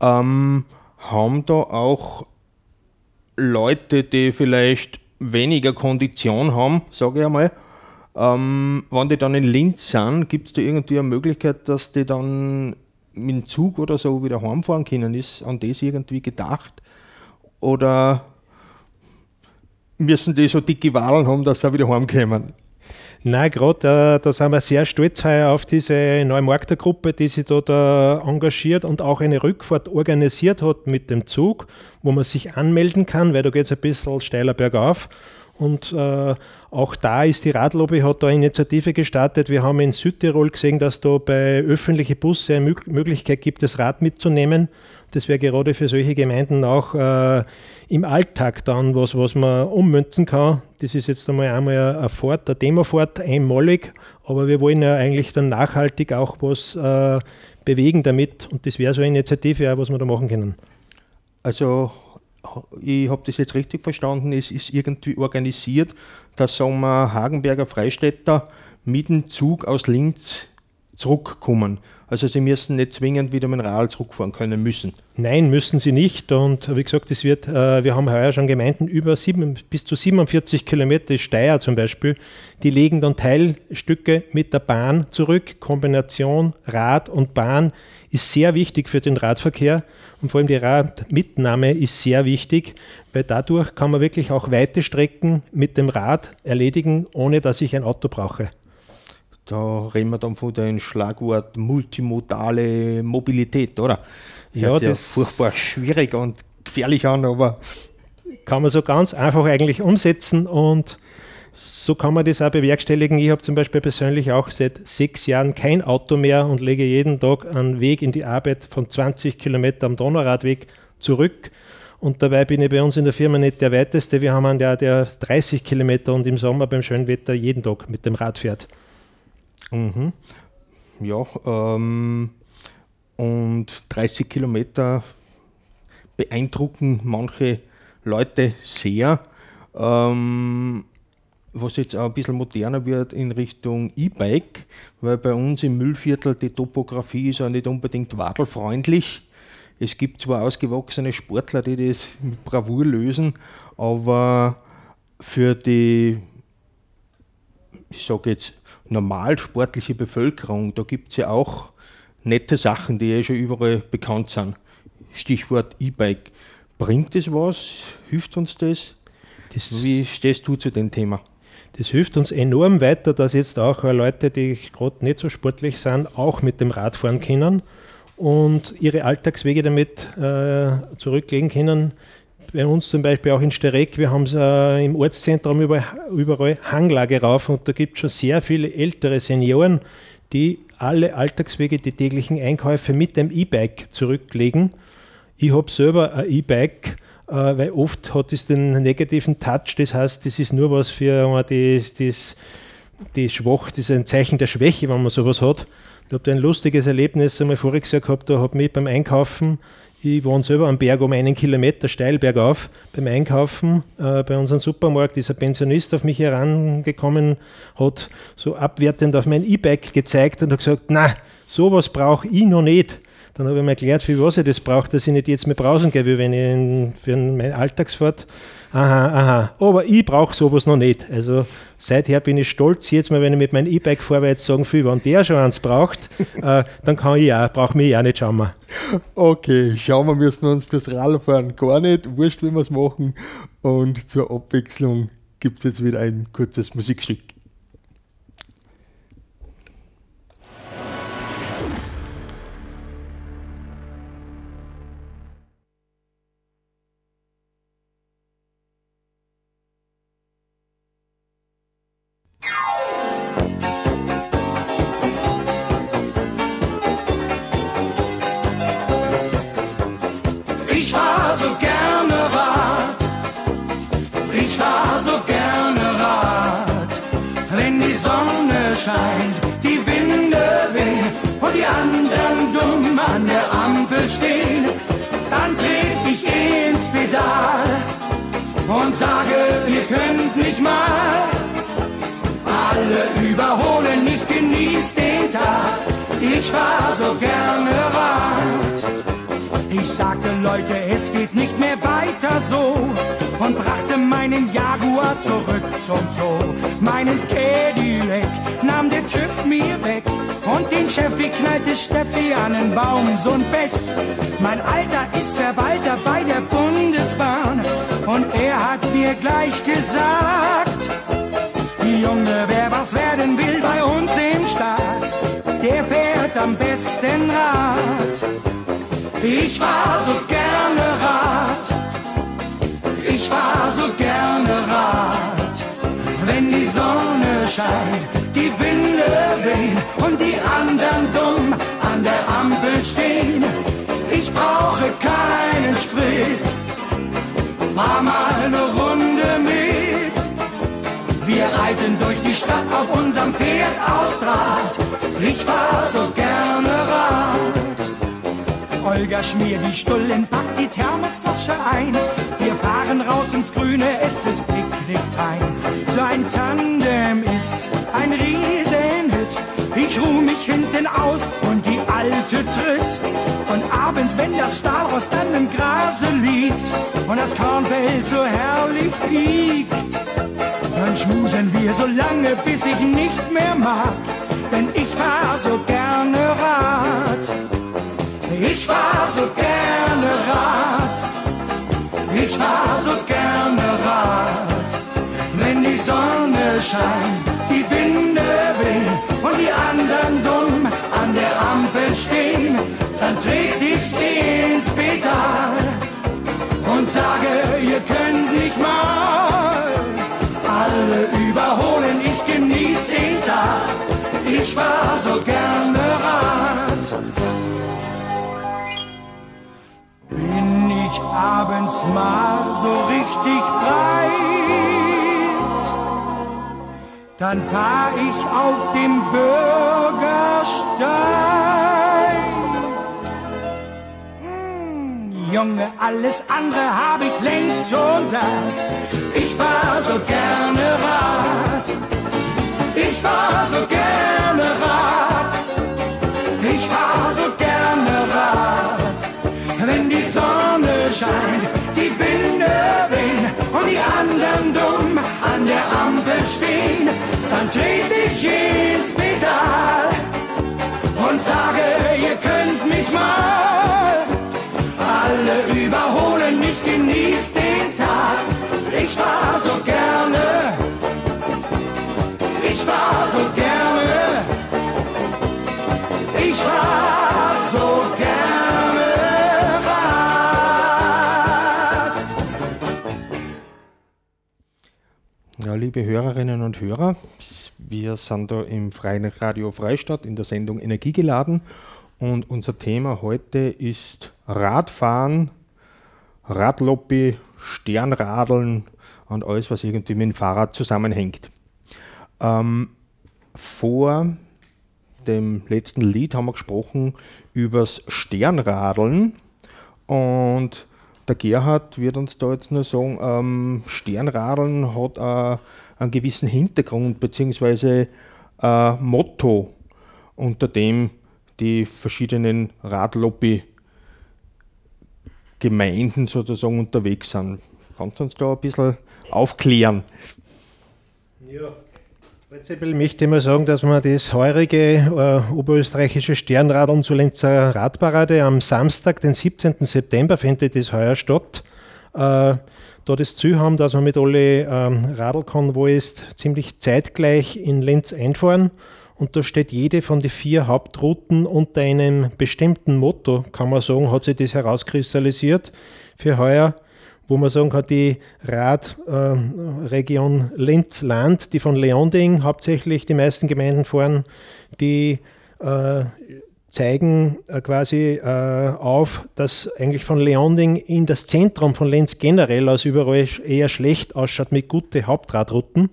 Haben da auch Leute, die vielleicht weniger Kondition haben, sage ich einmal, wenn die dann in Linz sind, gibt es da irgendwie eine Möglichkeit, dass die dann mit dem Zug oder so wieder heimfahren können? Ist an das irgendwie gedacht? Oder müssen die so dicke Wahlen haben, dass sie auch wieder heimkommen? Nein, gerade da sind wir sehr stolz heuer auf diese Neumarkter Gruppe, die sich da engagiert und auch eine Rückfahrt organisiert hat mit dem Zug, wo man sich anmelden kann, weil da geht es ein bisschen steiler bergauf. Und auch da ist die Radlobby, hat da eine Initiative gestartet. Wir haben in Südtirol gesehen, dass da bei öffentlichen Bussen eine Möglichkeit gibt, das Rad mitzunehmen. Das wäre gerade für solche Gemeinden auch im Alltag dann was man ummünzen kann. Das ist jetzt einmal eine Fahrt, eine Themafahrt, einmalig. Aber wir wollen ja eigentlich dann nachhaltig auch was bewegen damit. Und das wäre so eine Initiative auch, was wir da machen können. Also ich habe das jetzt richtig verstanden, es ist irgendwie organisiert, dass sagen wir Hagenberger Freistädter mit dem Zug aus Linz zurückkommen. Also sie müssen nicht zwingend wieder mit dem Rad zurückfahren können müssen. Nein, müssen sie nicht. Und wie gesagt, wir haben heuer schon Gemeinden über bis zu 47 Kilometer, Steyr zum Beispiel, die legen dann Teilstücke mit der Bahn zurück. Kombination Rad und Bahn ist sehr wichtig für den Radverkehr und vor allem die Radmitnahme ist sehr wichtig, weil dadurch kann man wirklich auch weite Strecken mit dem Rad erledigen, ohne dass ich ein Auto brauche. Da reden wir dann von dem Schlagwort multimodale Mobilität, oder? Hört ja, das ist furchtbar schwierig und gefährlich an, aber kann man so ganz einfach eigentlich umsetzen und so kann man das auch bewerkstelligen. Ich habe zum Beispiel persönlich auch seit 6 Jahren kein Auto mehr und lege jeden Tag einen Weg in die Arbeit von 20 Kilometer am Donauradweg zurück. Und dabei bin ich bei uns in der Firma nicht der Weiteste. Wir haben einen, der 30 Kilometer und im Sommer beim schönen Wetter jeden Tag mit dem Rad fährt. Mhm. Ja, und 30 Kilometer beeindrucken manche Leute sehr. Was jetzt auch ein bisschen moderner wird in Richtung E-Bike, weil bei uns im Mühlviertel die Topografie ist auch nicht unbedingt wadelfreundlich. Es gibt zwar ausgewachsene Sportler, die das mit Bravour lösen, aber für die, ich sage jetzt, normal sportliche Bevölkerung, da gibt es ja auch nette Sachen, die ja schon überall bekannt sind. Stichwort E-Bike. Bringt das was? Hilft uns das? Wie stehst du zu dem Thema? Das hilft uns enorm weiter, dass jetzt auch Leute, die gerade nicht so sportlich sind, auch mit dem Rad fahren können und ihre Alltagswege damit zurücklegen können. Bei uns zum Beispiel auch in Steyregg, wir haben im Ortszentrum überall Hanglage rauf und da gibt es schon sehr viele ältere Senioren, die alle Alltagswege, die täglichen Einkäufe mit dem E-Bike zurücklegen. Ich habe selber ein E-Bike, weil oft hat es den negativen Touch, das heißt, das ist nur was für die Schwach, das ist ein Zeichen der Schwäche, wenn man sowas hat. Ich habe da ein lustiges Erlebnis einmal voriges Jahr gehabt, da habe mich beim Einkaufen, ich wohne selber am Berg um 1 Kilometer steil bergauf, beim Einkaufen bei unserem Supermarkt ist ein Pensionist auf mich herangekommen, hat so abwertend auf mein E-Bike gezeigt und hat gesagt, na, sowas brauche ich noch nicht. Dann habe ich mir erklärt, für was ich das brauche, dass ich nicht jetzt mit brausen gehe, wenn ich für meinen Alltagsfahrt. Aha, aber ich brauche sowas noch nicht. Also seither bin ich stolz, jetzt mal, wenn ich mit meinem E-Bike vorwärts sagen will, wenn der schon eins braucht, dann kann ich auch, brauche mich auch nicht, schauen wir. Okay, schauen wir, müssen wir uns fürs Radfahren gar nicht, wurscht, wie wir es machen. Und zur Abwechslung gibt es jetzt wieder ein kurzes Musikstück. Die Winde wehen und die anderen dumm an der Ampel stehen. Dann trete ich ins Pedal und sage, ihr könnt mich mal. Alle überholen mich, genießt den Tag. Ich war so gerne Rad. Ich sagte, Leute, es geht nicht mehr weiter so. Und brachte meinen Jaguar zurück zum Zoo. Meinen Cadillac nahm der Typ mir weg. Und den Chevy knallte Steffi an den Baum, so ein Pech. Mein Alter ist Verwalter bei der Bundesbahn. Und er hat mir gleich gesagt, Junge, wer was was werden will bei uns im Staat, der fährt am besten Rad. Ich fahr so gerne Rad, ich fahr so gerne Rad. Wenn die Sonne scheint, die Winde wehen und die anderen dumm an der Ampel stehen. Ich brauche keinen Sprit, fahr mal ne Runde mit. Wir reiten durch die Stadt auf unserem Pferd aus Draht. Ich fahr so gerne Rad. Olga, schmier die Stullen, pack die Thermosflasche ein. Wir fahren raus ins Grüne, es ist Picknick-Time. So ein Tandem ist ein Riesenhit. Ich ruh mich hinten aus und die Alte tritt. Und abends, wenn das Stahlrost dann im Grase liegt und das Kornfeld so herrlich biegt, dann schmusen wir so lange, bis ich nicht mehr mag, denn ich fahr so gerne Rad. Ich fahr so gerne Rad, ich fahr so gerne Rad. Wenn die Sonne scheint, die Winde wehen und die anderen dumm an der Ampel stehen, dann tret ich ins Pedal und sage, ihr könnt mich mal alle überholen, ich genieß den Tag, ich fahr so gerne Rad. Bin ich abends mal so richtig breit, dann fahr ich auf dem Bürgersteig. Junge, alles andere hab ich längst schon satt. Ich fahr so gerne Rad. Ich fahr so gerne Rad. Ich fahr so gerne Rad. Wenn die Sonne scheint, die Winde wehen und die anderen dumm an der Ampel stehen, dann tret ich ins Pedal und sage, ihr könnt mich mal alle überholen, ich genieß den Tag. Ich fahr so gerne, ich fahr so gerne, ich fahr so gerne Rad. Ja, liebe Hörerinnen und Hörer, wir sind da im Freien Radio Freistadt in der Sendung Energiegeladen. Und unser Thema heute ist Radfahren, Radlobby, Sternradeln und alles, was irgendwie mit dem Fahrrad zusammenhängt. Vor dem letzten Lied haben wir gesprochen über das Sternradeln. Und der Gerhard wird uns da jetzt nur sagen, Sternradeln hat einen gewissen Hintergrund bzw. Motto, unter dem die verschiedenen Radlobby-Gemeinden sozusagen unterwegs sind. Kannst du uns da ein bisschen aufklären? Ja, prinzipiell möchte ich mal sagen, dass wir das heurige oberösterreichische Sternradeln zur Linzer Radparade am Samstag, den 17. September, findet das heuer statt. Da das Ziel haben, dass wir mit allen Radlkonvois ziemlich zeitgleich in Linz einfahren. Und da steht jede von den 4 Hauptrouten unter einem bestimmten Motto, kann man sagen, hat sich das herauskristallisiert für heuer, wo man sagen kann, die Radregion Linz-Land, die von Leonding hauptsächlich die meisten Gemeinden fahren, die zeigen quasi auf, dass eigentlich von Leonding in das Zentrum von Linz generell aus überall eher schlecht ausschaut mit guten Hauptradrouten.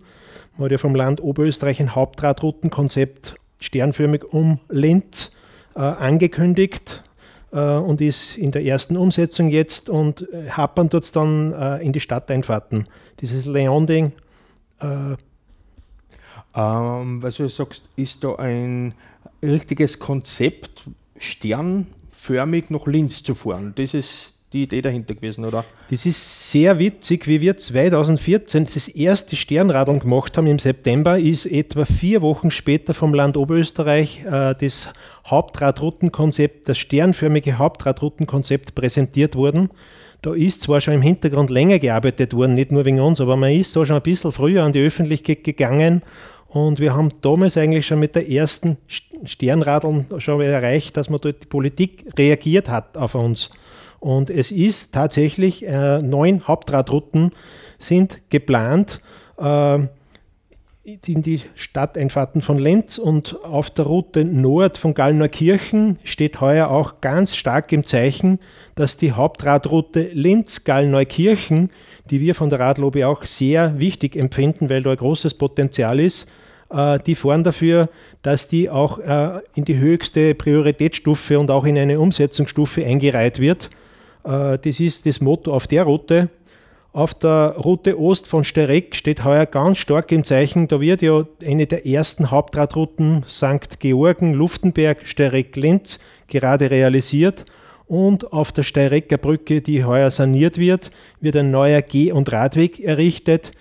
Man hat ja vom Land Oberösterreich ein Hauptradroutenkonzept sternförmig um Linz angekündigt und ist in der ersten Umsetzung jetzt und happern dort dann in die Stadteinfahrten. Dieses Leonding. Was du sagst, ist da ein richtiges Konzept, sternförmig nach Linz zu fahren? Das ist die Idee dahinter gewesen, oder? Das ist sehr witzig, wie wir 2014 das erste Sternradeln gemacht haben im September, ist etwa 4 Wochen später vom Land Oberösterreich das Hauptradroutenkonzept, das sternförmige Hauptradroutenkonzept präsentiert worden. Da ist zwar schon im Hintergrund länger gearbeitet worden, nicht nur wegen uns, aber man ist da schon ein bisschen früher an die Öffentlichkeit gegangen Und wir haben damals eigentlich schon mit der ersten Sternradeln schon erreicht, dass man dort die Politik reagiert hat auf uns. Und es ist tatsächlich, 9 Hauptradrouten sind geplant, in die Stadteinfahrten von Lenz, und auf der Route Nord von Gallneukirchen steht heuer auch ganz stark im Zeichen, dass die Hauptradroute Linz-Gallneukirchen, die wir von der Radlobby auch sehr wichtig empfinden, weil da ein großes Potenzial ist, die fahren dafür, dass die auch in die höchste Prioritätsstufe und auch in eine Umsetzungsstufe eingereiht wird. Das ist das Motto auf der Route. Auf der Route Ost von Steyregg steht heuer ganz stark im Zeichen, da wird ja eine der ersten Hauptradrouten St. Georgen, Luftenberg, Steyregg, Lenz gerade realisiert, und auf der Steyregger Brücke, die heuer saniert wird, wird ein neuer Geh- und Radweg errichtet,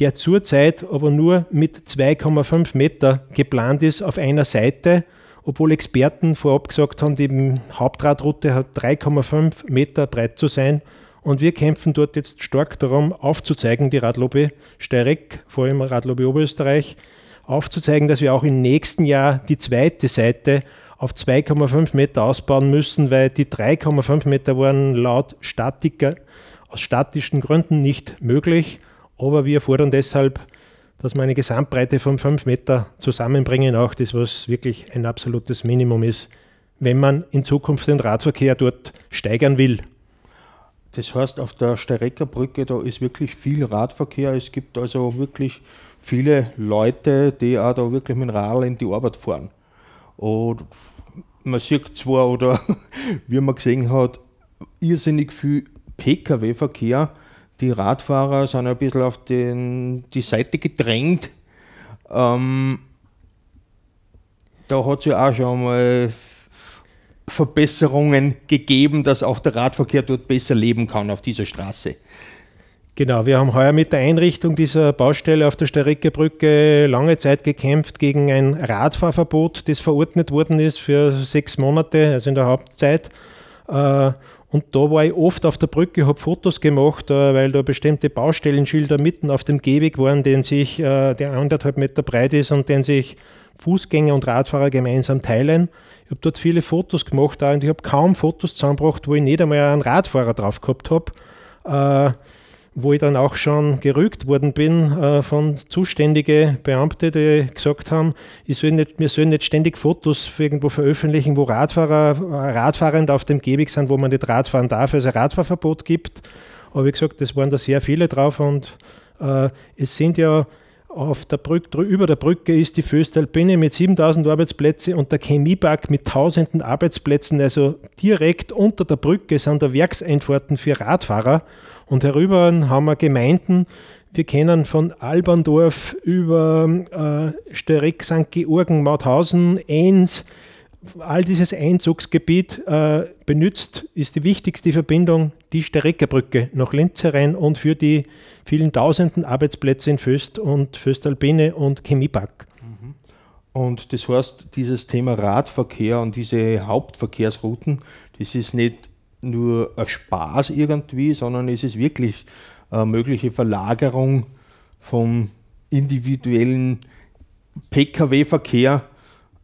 der zurzeit aber nur mit 2,5 Meter geplant ist auf einer Seite, obwohl Experten vorab gesagt haben, die Hauptradroute hat 3,5 Meter breit zu sein. Und wir kämpfen dort jetzt stark darum, aufzuzeigen, die Radlobby Steyregg, vor allem Radlobby Oberösterreich, aufzuzeigen, dass wir auch im nächsten Jahr die zweite Seite auf 2,5 Meter ausbauen müssen, weil die 3,5 Meter waren laut Statiker aus statischen Gründen nicht möglich. Aber wir fordern deshalb, dass wir eine Gesamtbreite von 5 Meter zusammenbringen, auch das, was wirklich ein absolutes Minimum ist, wenn man in Zukunft den Radverkehr dort steigern will. Das heißt, auf der Steyregger Brücke, da ist wirklich viel Radverkehr. Es gibt also wirklich viele Leute, die auch da wirklich mit dem Radl in die Arbeit fahren. Und man sieht zwar, oder wie man gesehen hat, irrsinnig viel Pkw-Verkehr. Die Radfahrer sind ein bisschen auf die Seite gedrängt. Da hat es ja auch schon mal Verbesserungen gegeben, dass auch der Radverkehr dort besser leben kann auf dieser Straße. Genau, wir haben heuer mit der Einrichtung dieser Baustelle auf der Steyregger Brücke lange Zeit gekämpft gegen ein Radfahrverbot, das verordnet worden ist für 6 Monate, also in der Hauptzeit. Und da war ich oft auf der Brücke, habe Fotos gemacht, weil da bestimmte Baustellenschilder mitten auf dem Gehweg waren, der 1,5 Meter breit ist und den sich Fußgänger und Radfahrer gemeinsam teilen. Ich habe dort viele Fotos gemacht und ich habe kaum Fotos zusammengebracht, wo ich nicht einmal einen Radfahrer drauf gehabt habe, wo ich dann auch schon gerügt worden bin von zuständigen Beamten, die gesagt haben, wir sollen nicht ständig Fotos irgendwo veröffentlichen, wo Radfahrende auf dem Gehweg sind, wo man nicht Radfahren darf, also ein Radfahrverbot gibt. Aber wie gesagt, das waren da sehr viele drauf, und es sind ja über der Brücke ist die Voestalpine mit 7.000 Arbeitsplätzen und der Chemiepark mit tausenden Arbeitsplätzen. Also direkt unter der Brücke sind da Werkseinfahrten für Radfahrer. Und herüber haben wir Gemeinden. Wir kennen von Alberndorf über Steyregg, St. Georgen, Mauthausen, Enns. All dieses Einzugsgebiet benutzt, ist die wichtigste Verbindung die Steyregger Brücke nach Linz herein und für die vielen tausenden Arbeitsplätze in Voest und Voestalpine und Chemiepark. Und das heißt, dieses Thema Radverkehr und diese Hauptverkehrsrouten, das ist nicht nur ein Spaß irgendwie, sondern es ist wirklich eine mögliche Verlagerung vom individuellen Pkw-Verkehr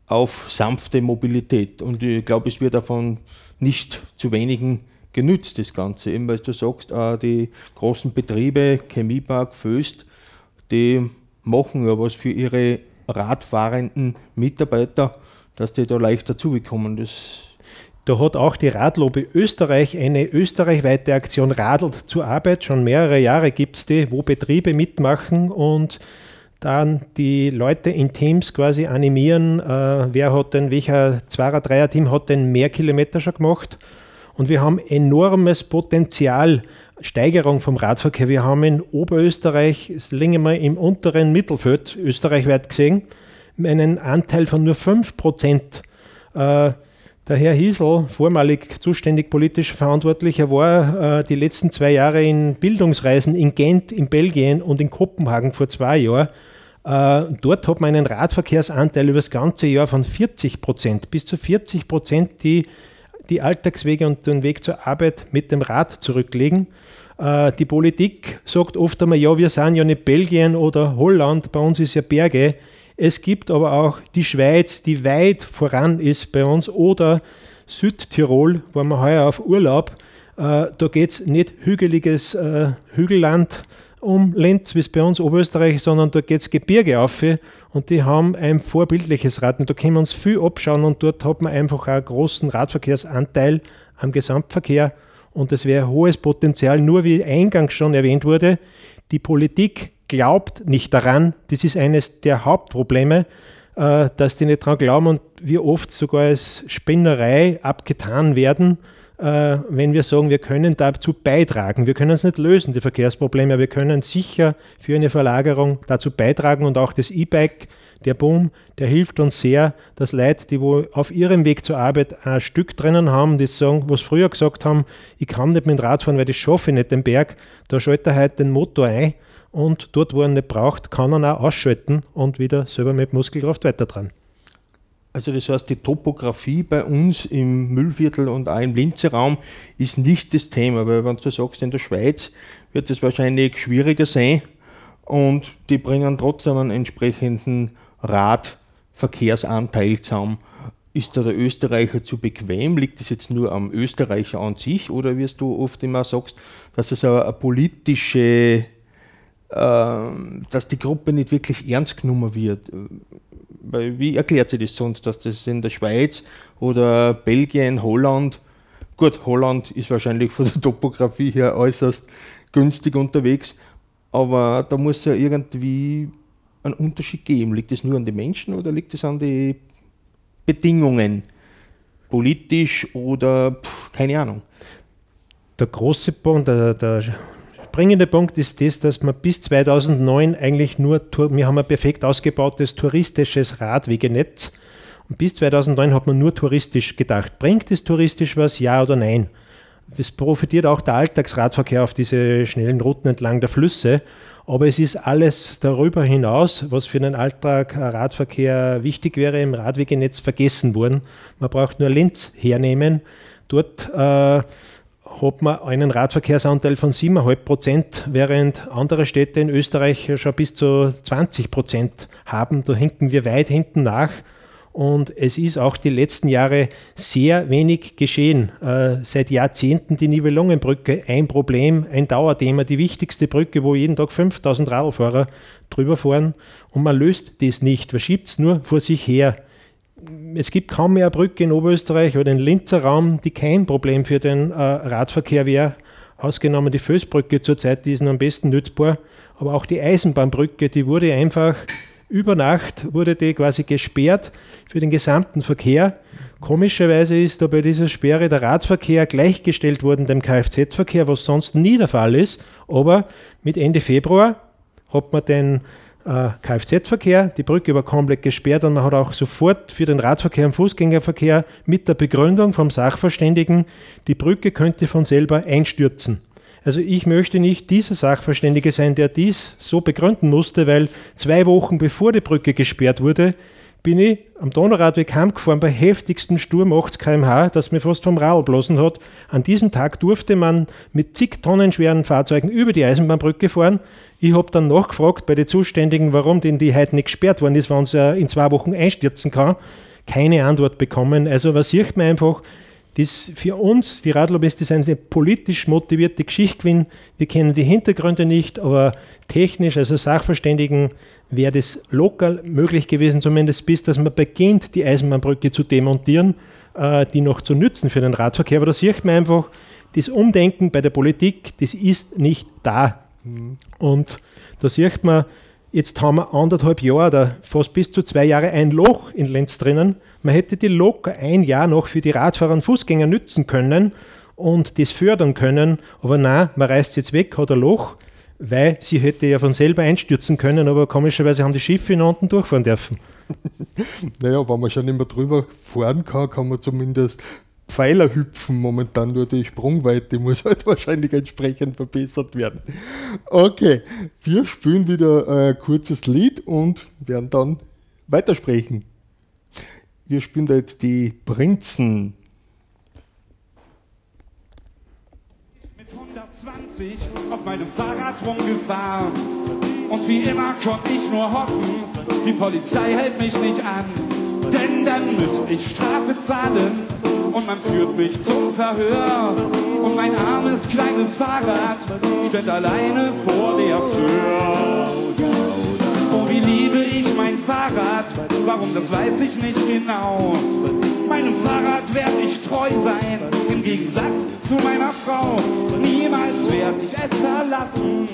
auf sanfte Mobilität. Und ich glaube, es wird davon nicht zu wenigen genützt, das Ganze. Eben, weil du sagst, die großen Betriebe, Chemiepark, Voest, die machen ja was für ihre radfahrenden Mitarbeiter, dass die da leichter zubekommen. Da hat auch die Radlobby Österreich eine österreichweite Aktion Radelt zur Arbeit. Schon mehrere Jahre gibt es die, wo Betriebe mitmachen und dann die Leute in Teams quasi animieren, welcher Zweier-, Dreier-Team hat denn mehr Kilometer schon gemacht. Und wir haben enormes Potenzial, Steigerung vom Radverkehr. Wir haben in Oberösterreich, das liegen wir im unteren Mittelfeld, österreichweit gesehen, einen Anteil von nur 5%. Der Herr Hiesl, vormalig zuständig politischer Verantwortlicher, war die letzten 2 Jahre in Bildungsreisen in Gent, in Belgien und in Kopenhagen vor 2 Jahren. Dort hat man einen Radverkehrsanteil über das ganze Jahr von 40%, bis zu 40%, die die Alltagswege und den Weg zur Arbeit mit dem Rad zurücklegen. Die Politik sagt oft einmal, ja, wir sind ja nicht Belgien oder Holland, bei uns ist ja Berge. Es gibt aber auch die Schweiz, die weit voran ist bei uns, oder Südtirol, waren wir heuer auf Urlaub. Da geht es nicht hügeliges Hügelland um Linz, wie es bei uns Oberösterreich, sondern da geht es Gebirge auf und die haben ein vorbildliches Rad. Und da können wir uns viel abschauen und dort hat man einfach auch einen großen Radverkehrsanteil am Gesamtverkehr. Und es wäre hohes Potenzial, nur wie eingangs schon erwähnt wurde, die Politik glaubt nicht daran. Das ist eines der Hauptprobleme, dass die nicht daran glauben und wir oft sogar als Spinnerei abgetan werden, wenn wir sagen, wir können dazu beitragen. Wir können es nicht lösen, die Verkehrsprobleme, aber wir können sicher für eine Verlagerung dazu beitragen und auch das E-Bike, der Boom, der hilft uns sehr, dass Leute, die wo auf ihrem Weg zur Arbeit ein Stück drinnen haben, die sagen, was früher gesagt haben, ich kann nicht mit dem Rad fahren, weil das schaffe ich nicht den Berg, da schaltet er halt den Motor ein und dort, wo er ihn nicht braucht, kann er ihn auch ausschalten und wieder selber mit Muskelkraft weiter dran. Also das heißt, die Topografie bei uns im Mühlviertel und auch im Linzer Raum ist nicht das Thema, weil wenn du sagst, in der Schweiz wird es wahrscheinlich schwieriger sein und die bringen trotzdem einen entsprechenden Radverkehrsanteil zusammen. Ist da der Österreicher zu bequem? Liegt das jetzt nur am Österreicher an sich? Oder wie du oft immer sagst, dass es eine politische, dass die Gruppe nicht wirklich ernst genommen wird? Weil wie erklärt sich das sonst, dass das in der Schweiz oder Belgien, Holland, gut, Holland ist wahrscheinlich von der Topografie her äußerst günstig unterwegs, aber da muss ja irgendwie einen Unterschied geben. Liegt es nur an den Menschen oder liegt es an den Bedingungen? Politisch oder keine Ahnung. Der große Punkt, der springende Punkt ist das, dass wir bis 2009 eigentlich nur, wir haben ein perfekt ausgebautes touristisches Radwegenetz und bis 2009 hat man nur touristisch gedacht. Bringt es touristisch was, ja oder nein? Es profitiert auch der Alltagsradverkehr auf diese schnellen Routen entlang der Flüsse. Aber es ist alles darüber hinaus, was für den Alltag Radverkehr wichtig wäre, im Radwegenetz vergessen worden. Man braucht nur Linz hernehmen. Dort hat man einen Radverkehrsanteil von 7,5%, während andere Städte in Österreich schon bis zu 20% haben. Da hinken wir weit hinten nach. Und es ist auch die letzten Jahre sehr wenig geschehen. Seit Jahrzehnten die Nibelungenbrücke, ein Problem, ein Dauerthema, die wichtigste Brücke, wo jeden Tag 5000 Radlfahrer drüber fahren und man löst das nicht, man schiebt es nur vor sich her. Es gibt kaum mehr Brücke in Oberösterreich oder im Linzer Raum, die kein Problem für den Radverkehr wäre, ausgenommen die Voestbrücke zurzeit, die ist noch am besten nützbar, aber auch die Eisenbahnbrücke, die wurde einfach über Nacht wurde die quasi gesperrt für den gesamten Verkehr. Komischerweise ist da bei dieser Sperre der Radverkehr gleichgestellt worden dem Kfz-Verkehr, was sonst nie der Fall ist. Aber mit Ende Februar hat man den Kfz-Verkehr, die Brücke war komplett gesperrt und man hat auch sofort für den Radverkehr und Fußgängerverkehr mit der Begründung vom Sachverständigen, die Brücke könnte von selber einstürzen. Also ich möchte nicht dieser Sachverständige sein, der dies so begründen musste, weil 2 Wochen bevor die Brücke gesperrt wurde, bin ich am Donauradweg heimgefahren bei heftigstem Sturm 80 km/h, das mir fast vom Radl blasen hat. An diesem Tag durfte man mit zig Tonnen schweren Fahrzeugen über die Eisenbahnbrücke fahren. Ich habe dann nachgefragt bei den Zuständigen, warum denn die heute nicht gesperrt worden ist, wenn es in 2 Wochen einstürzen kann. Keine Antwort bekommen. Also was sieht man einfach? Das für uns, die Radlobby, ist eine politisch motivierte Geschichte gewesen. Wir kennen die Hintergründe nicht, aber technisch, also Sachverständigen, wäre das lokal möglich gewesen, zumindest bis, dass man beginnt, die Eisenbahnbrücke zu demontieren, die noch zu nützen für den Radverkehr. Aber da sieht man einfach, das Umdenken bei der Politik, das ist nicht da. Und da sieht man, jetzt haben wir 1,5 Jahre oder fast bis zu 2 Jahre ein Loch in Linz drinnen. Man hätte die locker ein Jahr noch für die Radfahrer und Fußgänger nützen können und das fördern können. Aber nein, man reißt jetzt weg, hat ein Loch, weil sie hätte ja von selber einstürzen können, aber komischerweise haben die Schiffe in unten durchfahren dürfen. Naja, wenn man schon nicht mehr drüber fahren kann, kann man zumindest Pfeiler hüpfen. Momentan nur die Sprungweite muss halt wahrscheinlich entsprechend verbessert werden. Okay, wir spielen wieder ein kurzes Lied und werden dann weitersprechen. Wir spielen da jetzt die Prinzen. Mit 120 auf meinem Fahrrad rumgefahren und wie immer konnte ich nur hoffen, die Polizei hält mich nicht an, denn dann müsste ich Strafe zahlen und man führt mich zum Verhör und mein armes kleines Fahrrad steht alleine vor der Tür. Oh, wie liebe ich mein Fahrrad, warum, das weiß ich nicht genau. Meinem Fahrrad werde ich treu sein, im Gegensatz zu meiner Frau. Niemals werde ich es verlassen,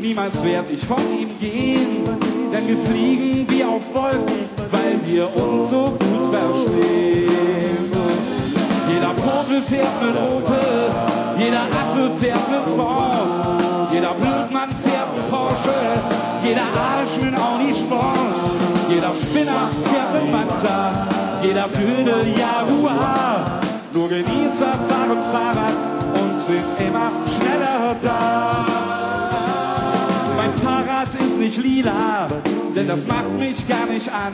niemals werde ich von ihm gehen, denn wir fliegen wie auf Wolken, weil wir uns so gut verstehen. Jeder Popel fährt mit Opel, jeder Apfel fährt mit Ford, jeder Blutmann fährt mit Porsche, jeder Arsch mit Audi Sport, jeder Spinner fährt mit Manta, jeder Dödel Jaguar. Nur Genießer fahren Fahrrad und sind immer schneller da. Mein Fahrrad ist nicht lila, denn das macht mich gar nicht an.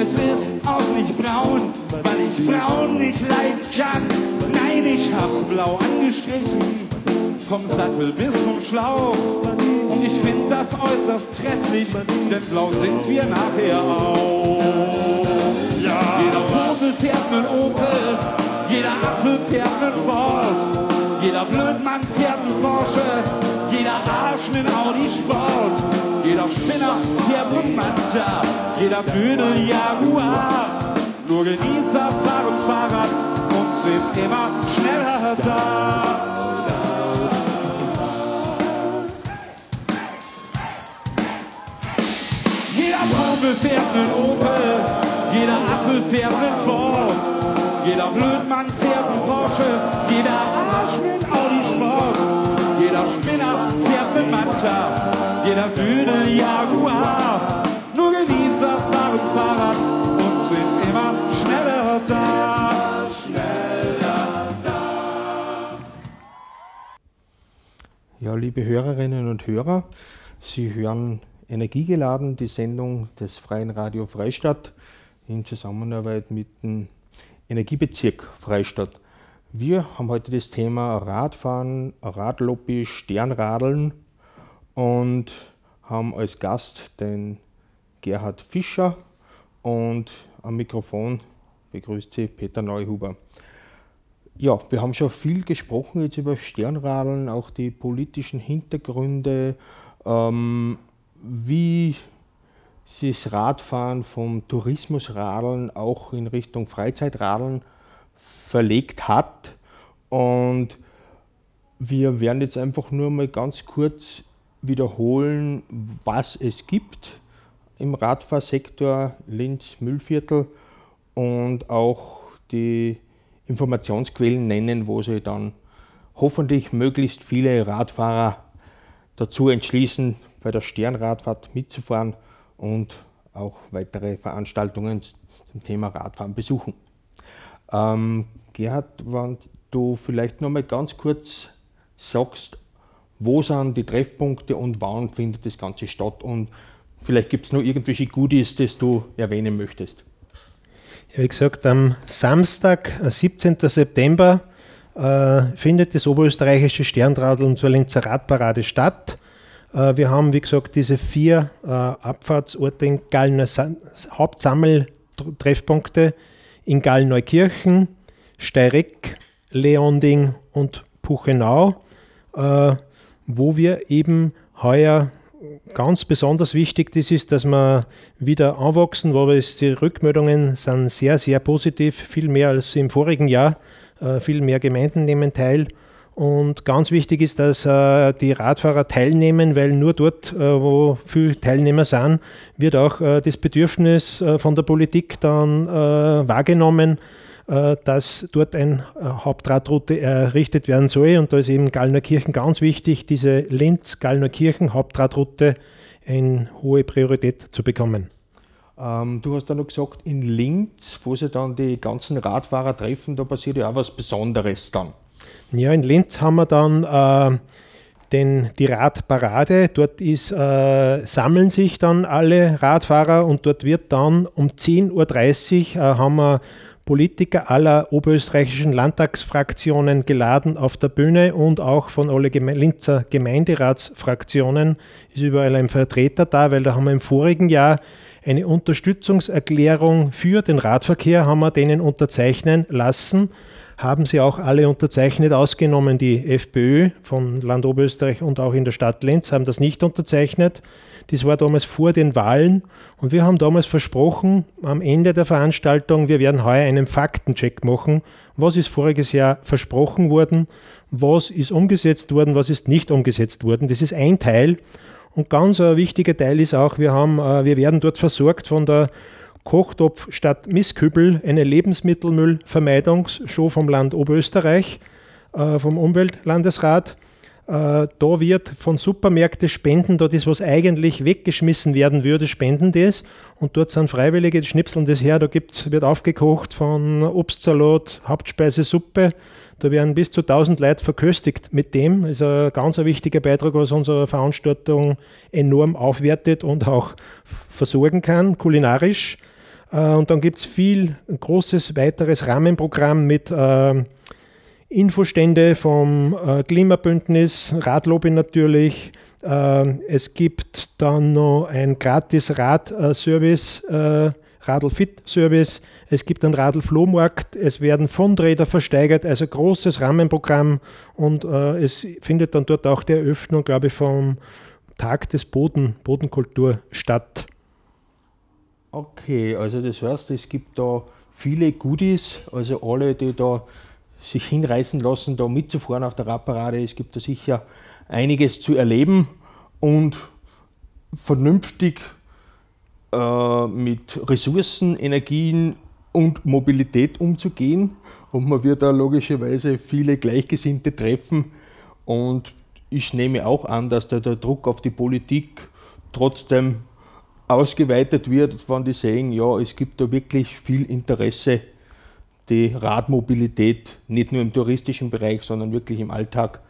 Es ist auch nicht braun, weil ich braun nicht leiden kann. Nein, ich hab's blau angestrichen, vom Sattel bis zum Schlauch. Und ich find das äußerst trefflich, denn blau sind wir nachher auch. Jeder Popel fährt mit Opel, jeder Apfel fährt mit Ford, jeder Blödmann fährt mit Porsche, jeder Arsch mit Audi Sport, jeder Spinner fährt mit Manta, jeder Dödel Jaguar. Nur Genießer fahren Fahrrad und sind immer schneller da. Jeder Popel fährt mit Opel, jeder Apfel fährt mit Ford, jeder Blödmann fährt mit Porsche, jeder Arsch mit Audi Sport, jeder Spinner fährt mit Manta, jeder Dödel Jaguar. Nur Genießer fahren Fahrrad und sind immer schneller da, schneller da. Ja, liebe Hörerinnen und Hörer, Sie hören Energiegeladen, die Sendung des Freien Radio Freistadt, in Zusammenarbeit mit dem Energiebezirk Freistadt. Wir haben heute das Thema Radfahren, Radlobby, Sternradeln und haben als Gast den Gerhard Fischer und am Mikrofon begrüßt Sie Peter Neuhuber. Ja, wir haben schon viel gesprochen jetzt über Sternradeln, auch die politischen Hintergründe, wie das Radfahren vom Tourismusradeln auch in Richtung Freizeitradeln verlegt hat. Und wir werden jetzt einfach nur mal ganz kurz wiederholen, was es gibt im Radfahrsektor Linz-Mühlviertel und auch die Informationsquellen nennen, wo sich dann hoffentlich möglichst viele Radfahrer dazu entschließen, bei der Sternradfahrt mitzufahren und auch weitere Veranstaltungen zum Thema Radfahren besuchen. Gerhard, wenn du vielleicht noch mal ganz kurz sagst, wo sind die Treffpunkte und wann findet das Ganze statt und vielleicht gibt es noch irgendwelche Goodies, das du erwähnen möchtest. Ja, wie gesagt, am Samstag, 17. September, findet das oberösterreichische Sternradeln zur Linzer Radparade statt. Wir haben, wie gesagt, diese 4 Abfahrtsorte in Gallner Hauptsammeltreffpunkte in Gallneukirchen, Steyregg, Leonding und Puchenau, wo wir eben heuer ganz besonders wichtig ist, dass wir wieder anwachsen, weil die Rückmeldungen sind sehr, sehr positiv, viel mehr als im vorigen Jahr, viel mehr Gemeinden nehmen teil. Und ganz wichtig ist, dass die Radfahrer teilnehmen, weil nur dort, wo viele Teilnehmer sind, wird auch das Bedürfnis von der Politik dann wahrgenommen, dass dort eine Hauptradroute errichtet werden soll. Und da ist eben Gallneukirchen ganz wichtig, diese Linz-Gallneukirchen-Hauptradroute eine hohe Priorität zu bekommen. Du hast dann noch gesagt, in Linz, wo sich dann die ganzen Radfahrer treffen, da passiert ja auch was Besonderes dann. Ja, in Linz haben wir dann die Radparade. Dort sammeln sich dann alle Radfahrer und dort wird dann um 10.30 Uhr haben wir Politiker aller oberösterreichischen Landtagsfraktionen geladen auf der Bühne und auch von alle Linzer Gemeinderatsfraktionen ist überall ein Vertreter da, weil da haben wir im vorigen Jahr eine Unterstützungserklärung für den Radverkehr, haben wir denen unterzeichnen lassen, haben sie auch alle unterzeichnet, ausgenommen die FPÖ von Land Oberösterreich und auch in der Stadt Linz haben das nicht unterzeichnet. Das war damals vor den Wahlen und wir haben damals versprochen, am Ende der Veranstaltung, wir werden heuer einen Faktencheck machen. Was ist voriges Jahr versprochen worden? Was ist umgesetzt worden? Was ist nicht umgesetzt worden? Das ist ein Teil. Und ganz ein wichtiger Teil ist auch, wir werden dort versorgt von der Kochtopfstadt Misskübel, eine Lebensmittelmüllvermeidungsshow vom Land Oberösterreich, vom Umweltlandesrat. Da wird von Supermärkten spenden, da das, was eigentlich weggeschmissen werden würde, spenden das. Und dort sind Freiwillige, die schnipseln das her, da wird aufgekocht von Obstsalat, Hauptspeise, Suppe. Da werden bis zu 1000 Leute verköstigt mit dem. Das ist ein ganz wichtiger Beitrag, was unsere Veranstaltung enorm aufwertet und auch versorgen kann, kulinarisch. Und dann gibt es ein großes weiteres Rahmenprogramm mit Infostände vom Klimabündnis, Radlobby natürlich. Es gibt dann noch ein gratis Radservice, Radl-Fit-Service. Es gibt einen Radl-Flohmarkt. Es werden Fundräder versteigert, also großes Rahmenprogramm. Und es findet dann dort auch die Eröffnung, glaube ich, vom Tag des Bodenkultur statt. Okay, also das heißt, es gibt da viele Goodies, also alle, die da sich hinreißen lassen, da mitzufahren auf der Radparade. Es gibt da sicher einiges zu erleben und vernünftig mit Ressourcen, Energien und Mobilität umzugehen. Und man wird da logischerweise viele Gleichgesinnte treffen. Und ich nehme auch an, dass da der Druck auf die Politik trotzdem ausgeweitet wird, wenn die sehen, ja, es gibt da wirklich viel Interesse, die Radmobilität nicht nur im touristischen Bereich, sondern wirklich im Alltag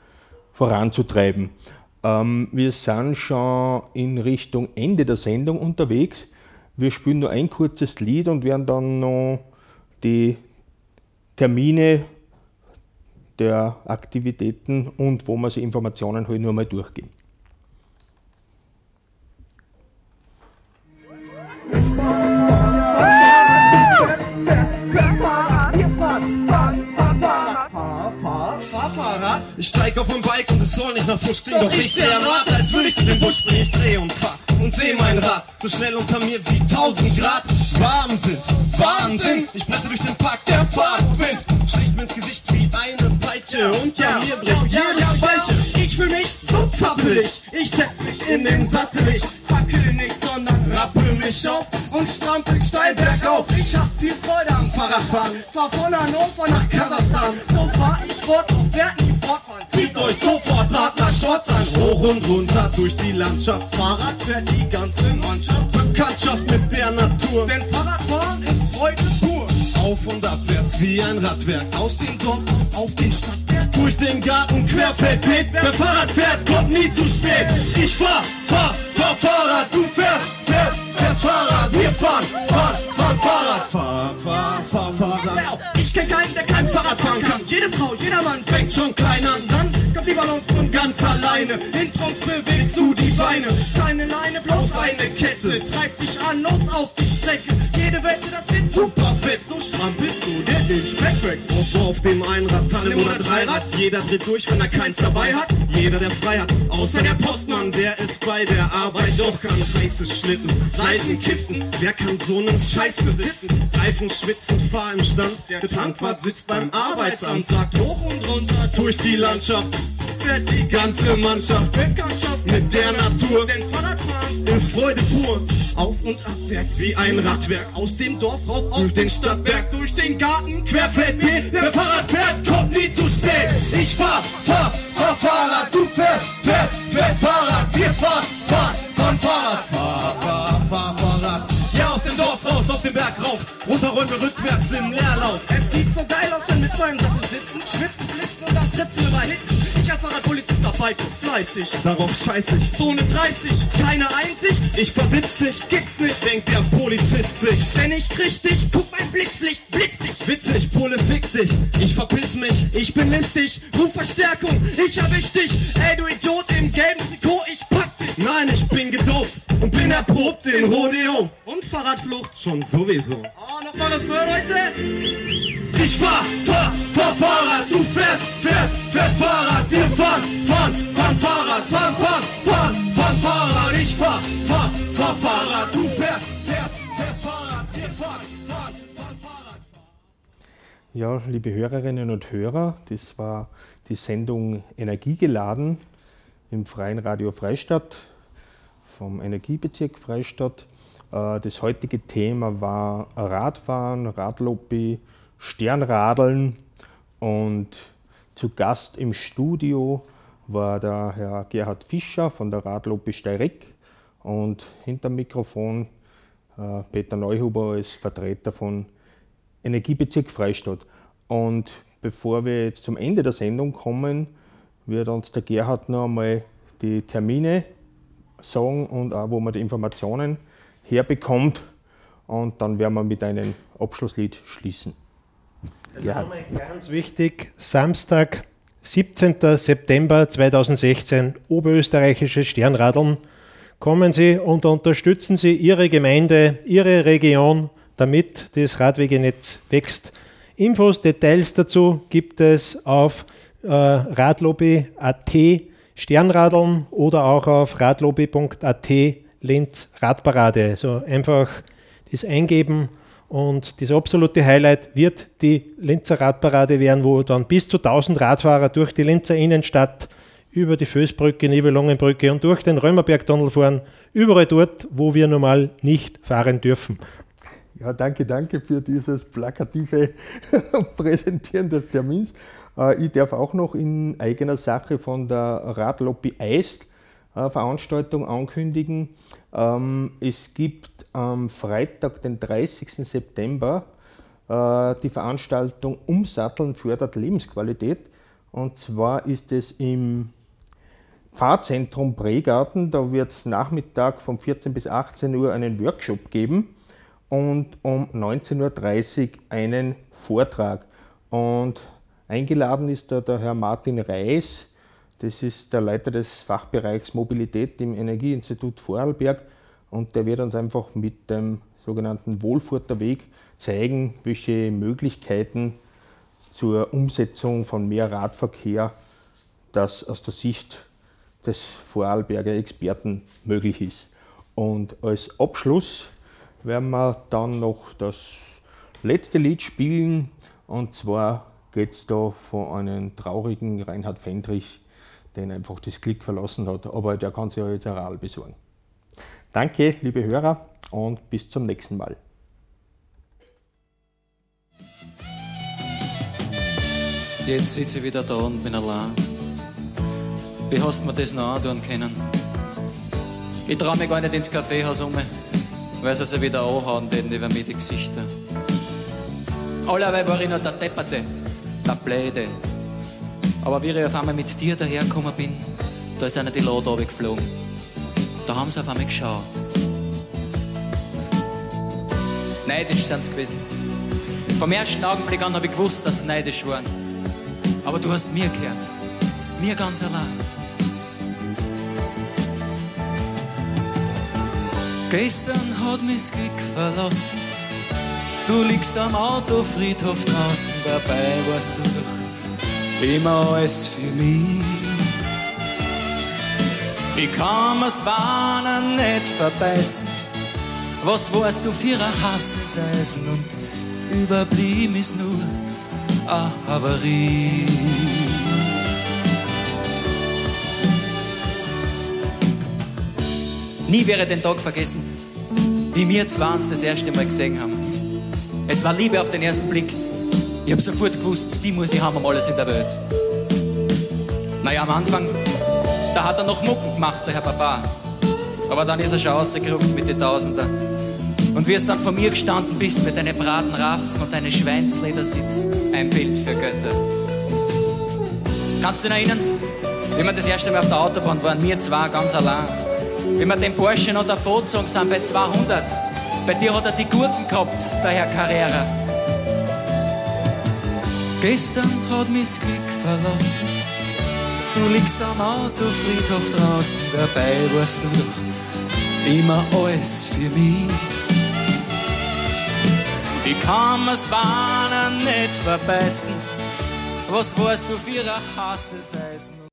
voranzutreiben. Wir sind schon in Richtung Ende der Sendung unterwegs. Wir spielen nur ein kurzes Lied und werden dann noch die Termine der Aktivitäten und wo man sich Informationen holen, nur mal durchgehen. Fahrrad, ich steig auf mein Bike und es soll nicht nach Fuß klingen, doch ich stehe am Rad, als würde ich durch den Busch springen. Ich dreh und fahr und seh mein Rad, so schnell unter mir wie 1000 Grad warm sind. Wahnsinn, ich blätter durch den Park, der Fahrtwind schlägt mir ins Gesicht wie eine Peitsche und ja, mir bricht jedes Weiche. Ich fühl mich so zappelig, ich setz mich in den Sattel, ich fackel nicht, sondern rappel mich auf und strampel steil bergauf. Ich hab viel Freude am Fahrradfahren, fahr von Hannover nach Kasachstan, so fahr ich fort und werd nie fortfahren. Zieht euch sofort Radler-Shorts an, hoch und runter durch die Landschaft, Fahrrad fährt die ganze Mannschaft, Bekanntschaft mit der Natur, denn Fahrradfahren ist Freude pur. Auf und abwärts wie ein Radwerk, aus dem Dorf und auf den Stadtberg, durch den Garten, Querfeldbeet. Wer Fahrrad fährt, kommt nie zu spät. Ich fahr Fahrrad, du fährst Fahrrad, wir fahren Fahrrad. Fahr Fahrrad. Ich kenn keinen, der kein Fahrrad fahren kann. Jede Frau, jeder Mann fängt schon klein an. Dann kommt die Balance von ganz alleine. In Trunks bewegst du die Beine. Keine Leine, bloß eine Kette. Treibt dich an, los auf die Strecke. Jede Wette, das wird super fett. So strampelst du dir den Speck weg. Ob auf dem Einrad, Tandem oder Dreirad. Jeder dreht durch, wenn er keins dabei hat. Jeder, der frei hat, außer der Postmann. Der ist bei der Arbeit, doch kann heiße Schlitten, Seitenkisten. Wer kann so einen Scheiß besitzen? Reifen schwitzen, fahr im Stand. Der Tankwart sitzt beim Arbeitsamt, sagt hoch und runter durch die Landschaft. Fährt die ganze Mannschaft, Bekanntschaft mit der Natur. Denn Fahrradfahren ist Freude pur. Auf und abwärts wie ein Radwerk, aus dem Dorf rauf auf den Stadtberg, durch den Garten, Querfeldbeet. Wer Fahrrad fährt, kommt nie zu spät. Ich fahr Fahrrad, du fährst Fahrrad, wir fahren Fahrrad. Fahr Fahrrad. Ja, aus dem Dorf raus, auf den Berg rauf, runter, rüber, rüber. Kraftwerks im Leerlauf. Es sieht so geil aus, wenn wir zwei im Sattel sitzen, schwitzen, flitzen und das Ritzen überhitzen. Ich als Fahrradpolizist auf Falco, fleißig, darauf scheiß ich. Zone 30, keine Einsicht, ich fahr 70, gibt's nicht, denkt der Polizist sich. Wenn ich richtig, guck mein Blitzlicht, blitz dich. Witzig, Pole fick dich, ich verpiss mich, ich bin listig. Ruf Verstärkung, ich erwisch dich, ey du Idiot im gelben Trikot, ich pack dich. Nein, ich bin gedopt und bin erprobt in Rodeo und Fahrradflucht, schon sowieso. Oh, nochmal das Wort, Leute. Ich fahr Fahrrad, du fährst Fahrrad, wir fahren Fahrrad, fahren Fahrrad, ich fahr Fahrrad, du fährst Fahrrad, wir fahren Fahrrad. Ja, liebe Hörerinnen und Hörer, das war die Sendung Energiegeladen im Freien Radio Freistadt vom Energiebezirk Freistadt. Das heutige Thema war Radfahren, Radlobby, Sternradeln, und zu Gast im Studio war der Herr Gerhard Fischer von der Radlobby Steyregg und hinterm Mikrofon Peter Neuhuber als Vertreter von Energiebezirk Freistadt. Und bevor wir jetzt zum Ende der Sendung kommen, wird uns der Gerhard noch einmal die Termine sagen und auch wo man die Informationen herbekommt, und dann werden wir mit einem Abschlusslied schließen. Also nochmal ganz wichtig, Samstag, 17. September 2016, oberösterreichische Sternradeln. Kommen Sie und unterstützen Sie Ihre Gemeinde, Ihre Region, damit das Radwegenetz wächst. Infos, Details dazu gibt es auf radlobby.at Sternradeln oder auch auf radlobby.at Linz Radparade. Also einfach das eingeben. Und das absolute Highlight wird die Linzer Radparade werden, wo dann bis zu 1000 Radfahrer durch die Linzer Innenstadt, über die Voestbrücke, Nibelungenbrücke und durch den Römerbergtunnel fahren. Überall dort, wo wir normal nicht fahren dürfen. Ja, danke für dieses plakative Präsentieren des Termins. Ich darf auch noch in eigener Sache von der Radlobby Eist Veranstaltung ankündigen. Es gibt am Freitag, den 30. September, die Veranstaltung Umsatteln fördert Lebensqualität. Und zwar ist es im Pfarrzentrum Pregarten. Da wird es Nachmittag von 14 bis 18 Uhr einen Workshop geben und um 19.30 Uhr einen Vortrag. Und eingeladen ist da der Herr Martin Reis, das ist der Leiter des Fachbereichs Mobilität im Energieinstitut Vorarlberg. Und der wird uns einfach mit dem sogenannten Wohlfurter Weg zeigen, welche Möglichkeiten zur Umsetzung von mehr Radverkehr, das aus der Sicht des Vorarlberger Experten möglich ist. Und als Abschluss werden wir dann noch das letzte Lied spielen. Und zwar geht es da von einem traurigen Reinhard Fendrich, den einfach das Glück verlassen hat. Aber der kann sich ja jetzt ein Radl besorgen. Danke, liebe Hörer, und bis zum nächsten Mal. Jetzt sitze ich wieder da und bin allein. Wie hast du mir das noch antun können? Ich traue mich gar nicht ins Kaffeehaus um, weil sie sich wieder anhauen werden über mir die Gesichter. Allerweil war ich noch der Depperte, der Blöde. Aber wie ich auf einmal mit dir dahergekommen bin, da ist einer die Lade runtergeflogen. Da haben sie auf einmal geschaut. Neidisch sind sie gewesen. Vom ersten Augenblick an habe ich gewusst, dass sie neidisch waren. Aber du hast mir gehört. Mir ganz allein. Gestern hat mich's Glück verlassen. Du liegst am Autofriedhof draußen. Dabei warst du doch immer alles für mich. Ich kann mir's Warnen nicht verbeißen. Was warst du für ein Hasseseisen? Und überblieben ist nur eine Havarie. Nie werde ich den Tag vergessen, wie wir zwei uns das erste Mal gesehen haben. Es war Liebe auf den ersten Blick. Ich hab sofort gewusst, die muss ich haben um alles in der Welt. Naja, am Anfang, da hat er noch Mucken gemacht, der Herr Papa. Aber dann ist er schon rausgerückt mit den Tausender. Und wie es dann vor mir gestanden bist mit deinen Bratenraffen und deinem Schweinsledersitz, ein Bild für Götter. Kannst du dich erinnern, wie wir das erste Mal auf der Autobahn waren, wir zwei ganz allein? Wie wir den Porsche noch davor gezogen sind bei 200. Bei dir hat er die Gurken gehabt, der Herr Carrera. Gestern hat mich's Glück verlassen. Du liegst am Autofriedhof draußen, dabei warst du doch immer alles für mich. Wie kann man's warnen, nicht verbeißen? Was warst du für ein heißes Eisen?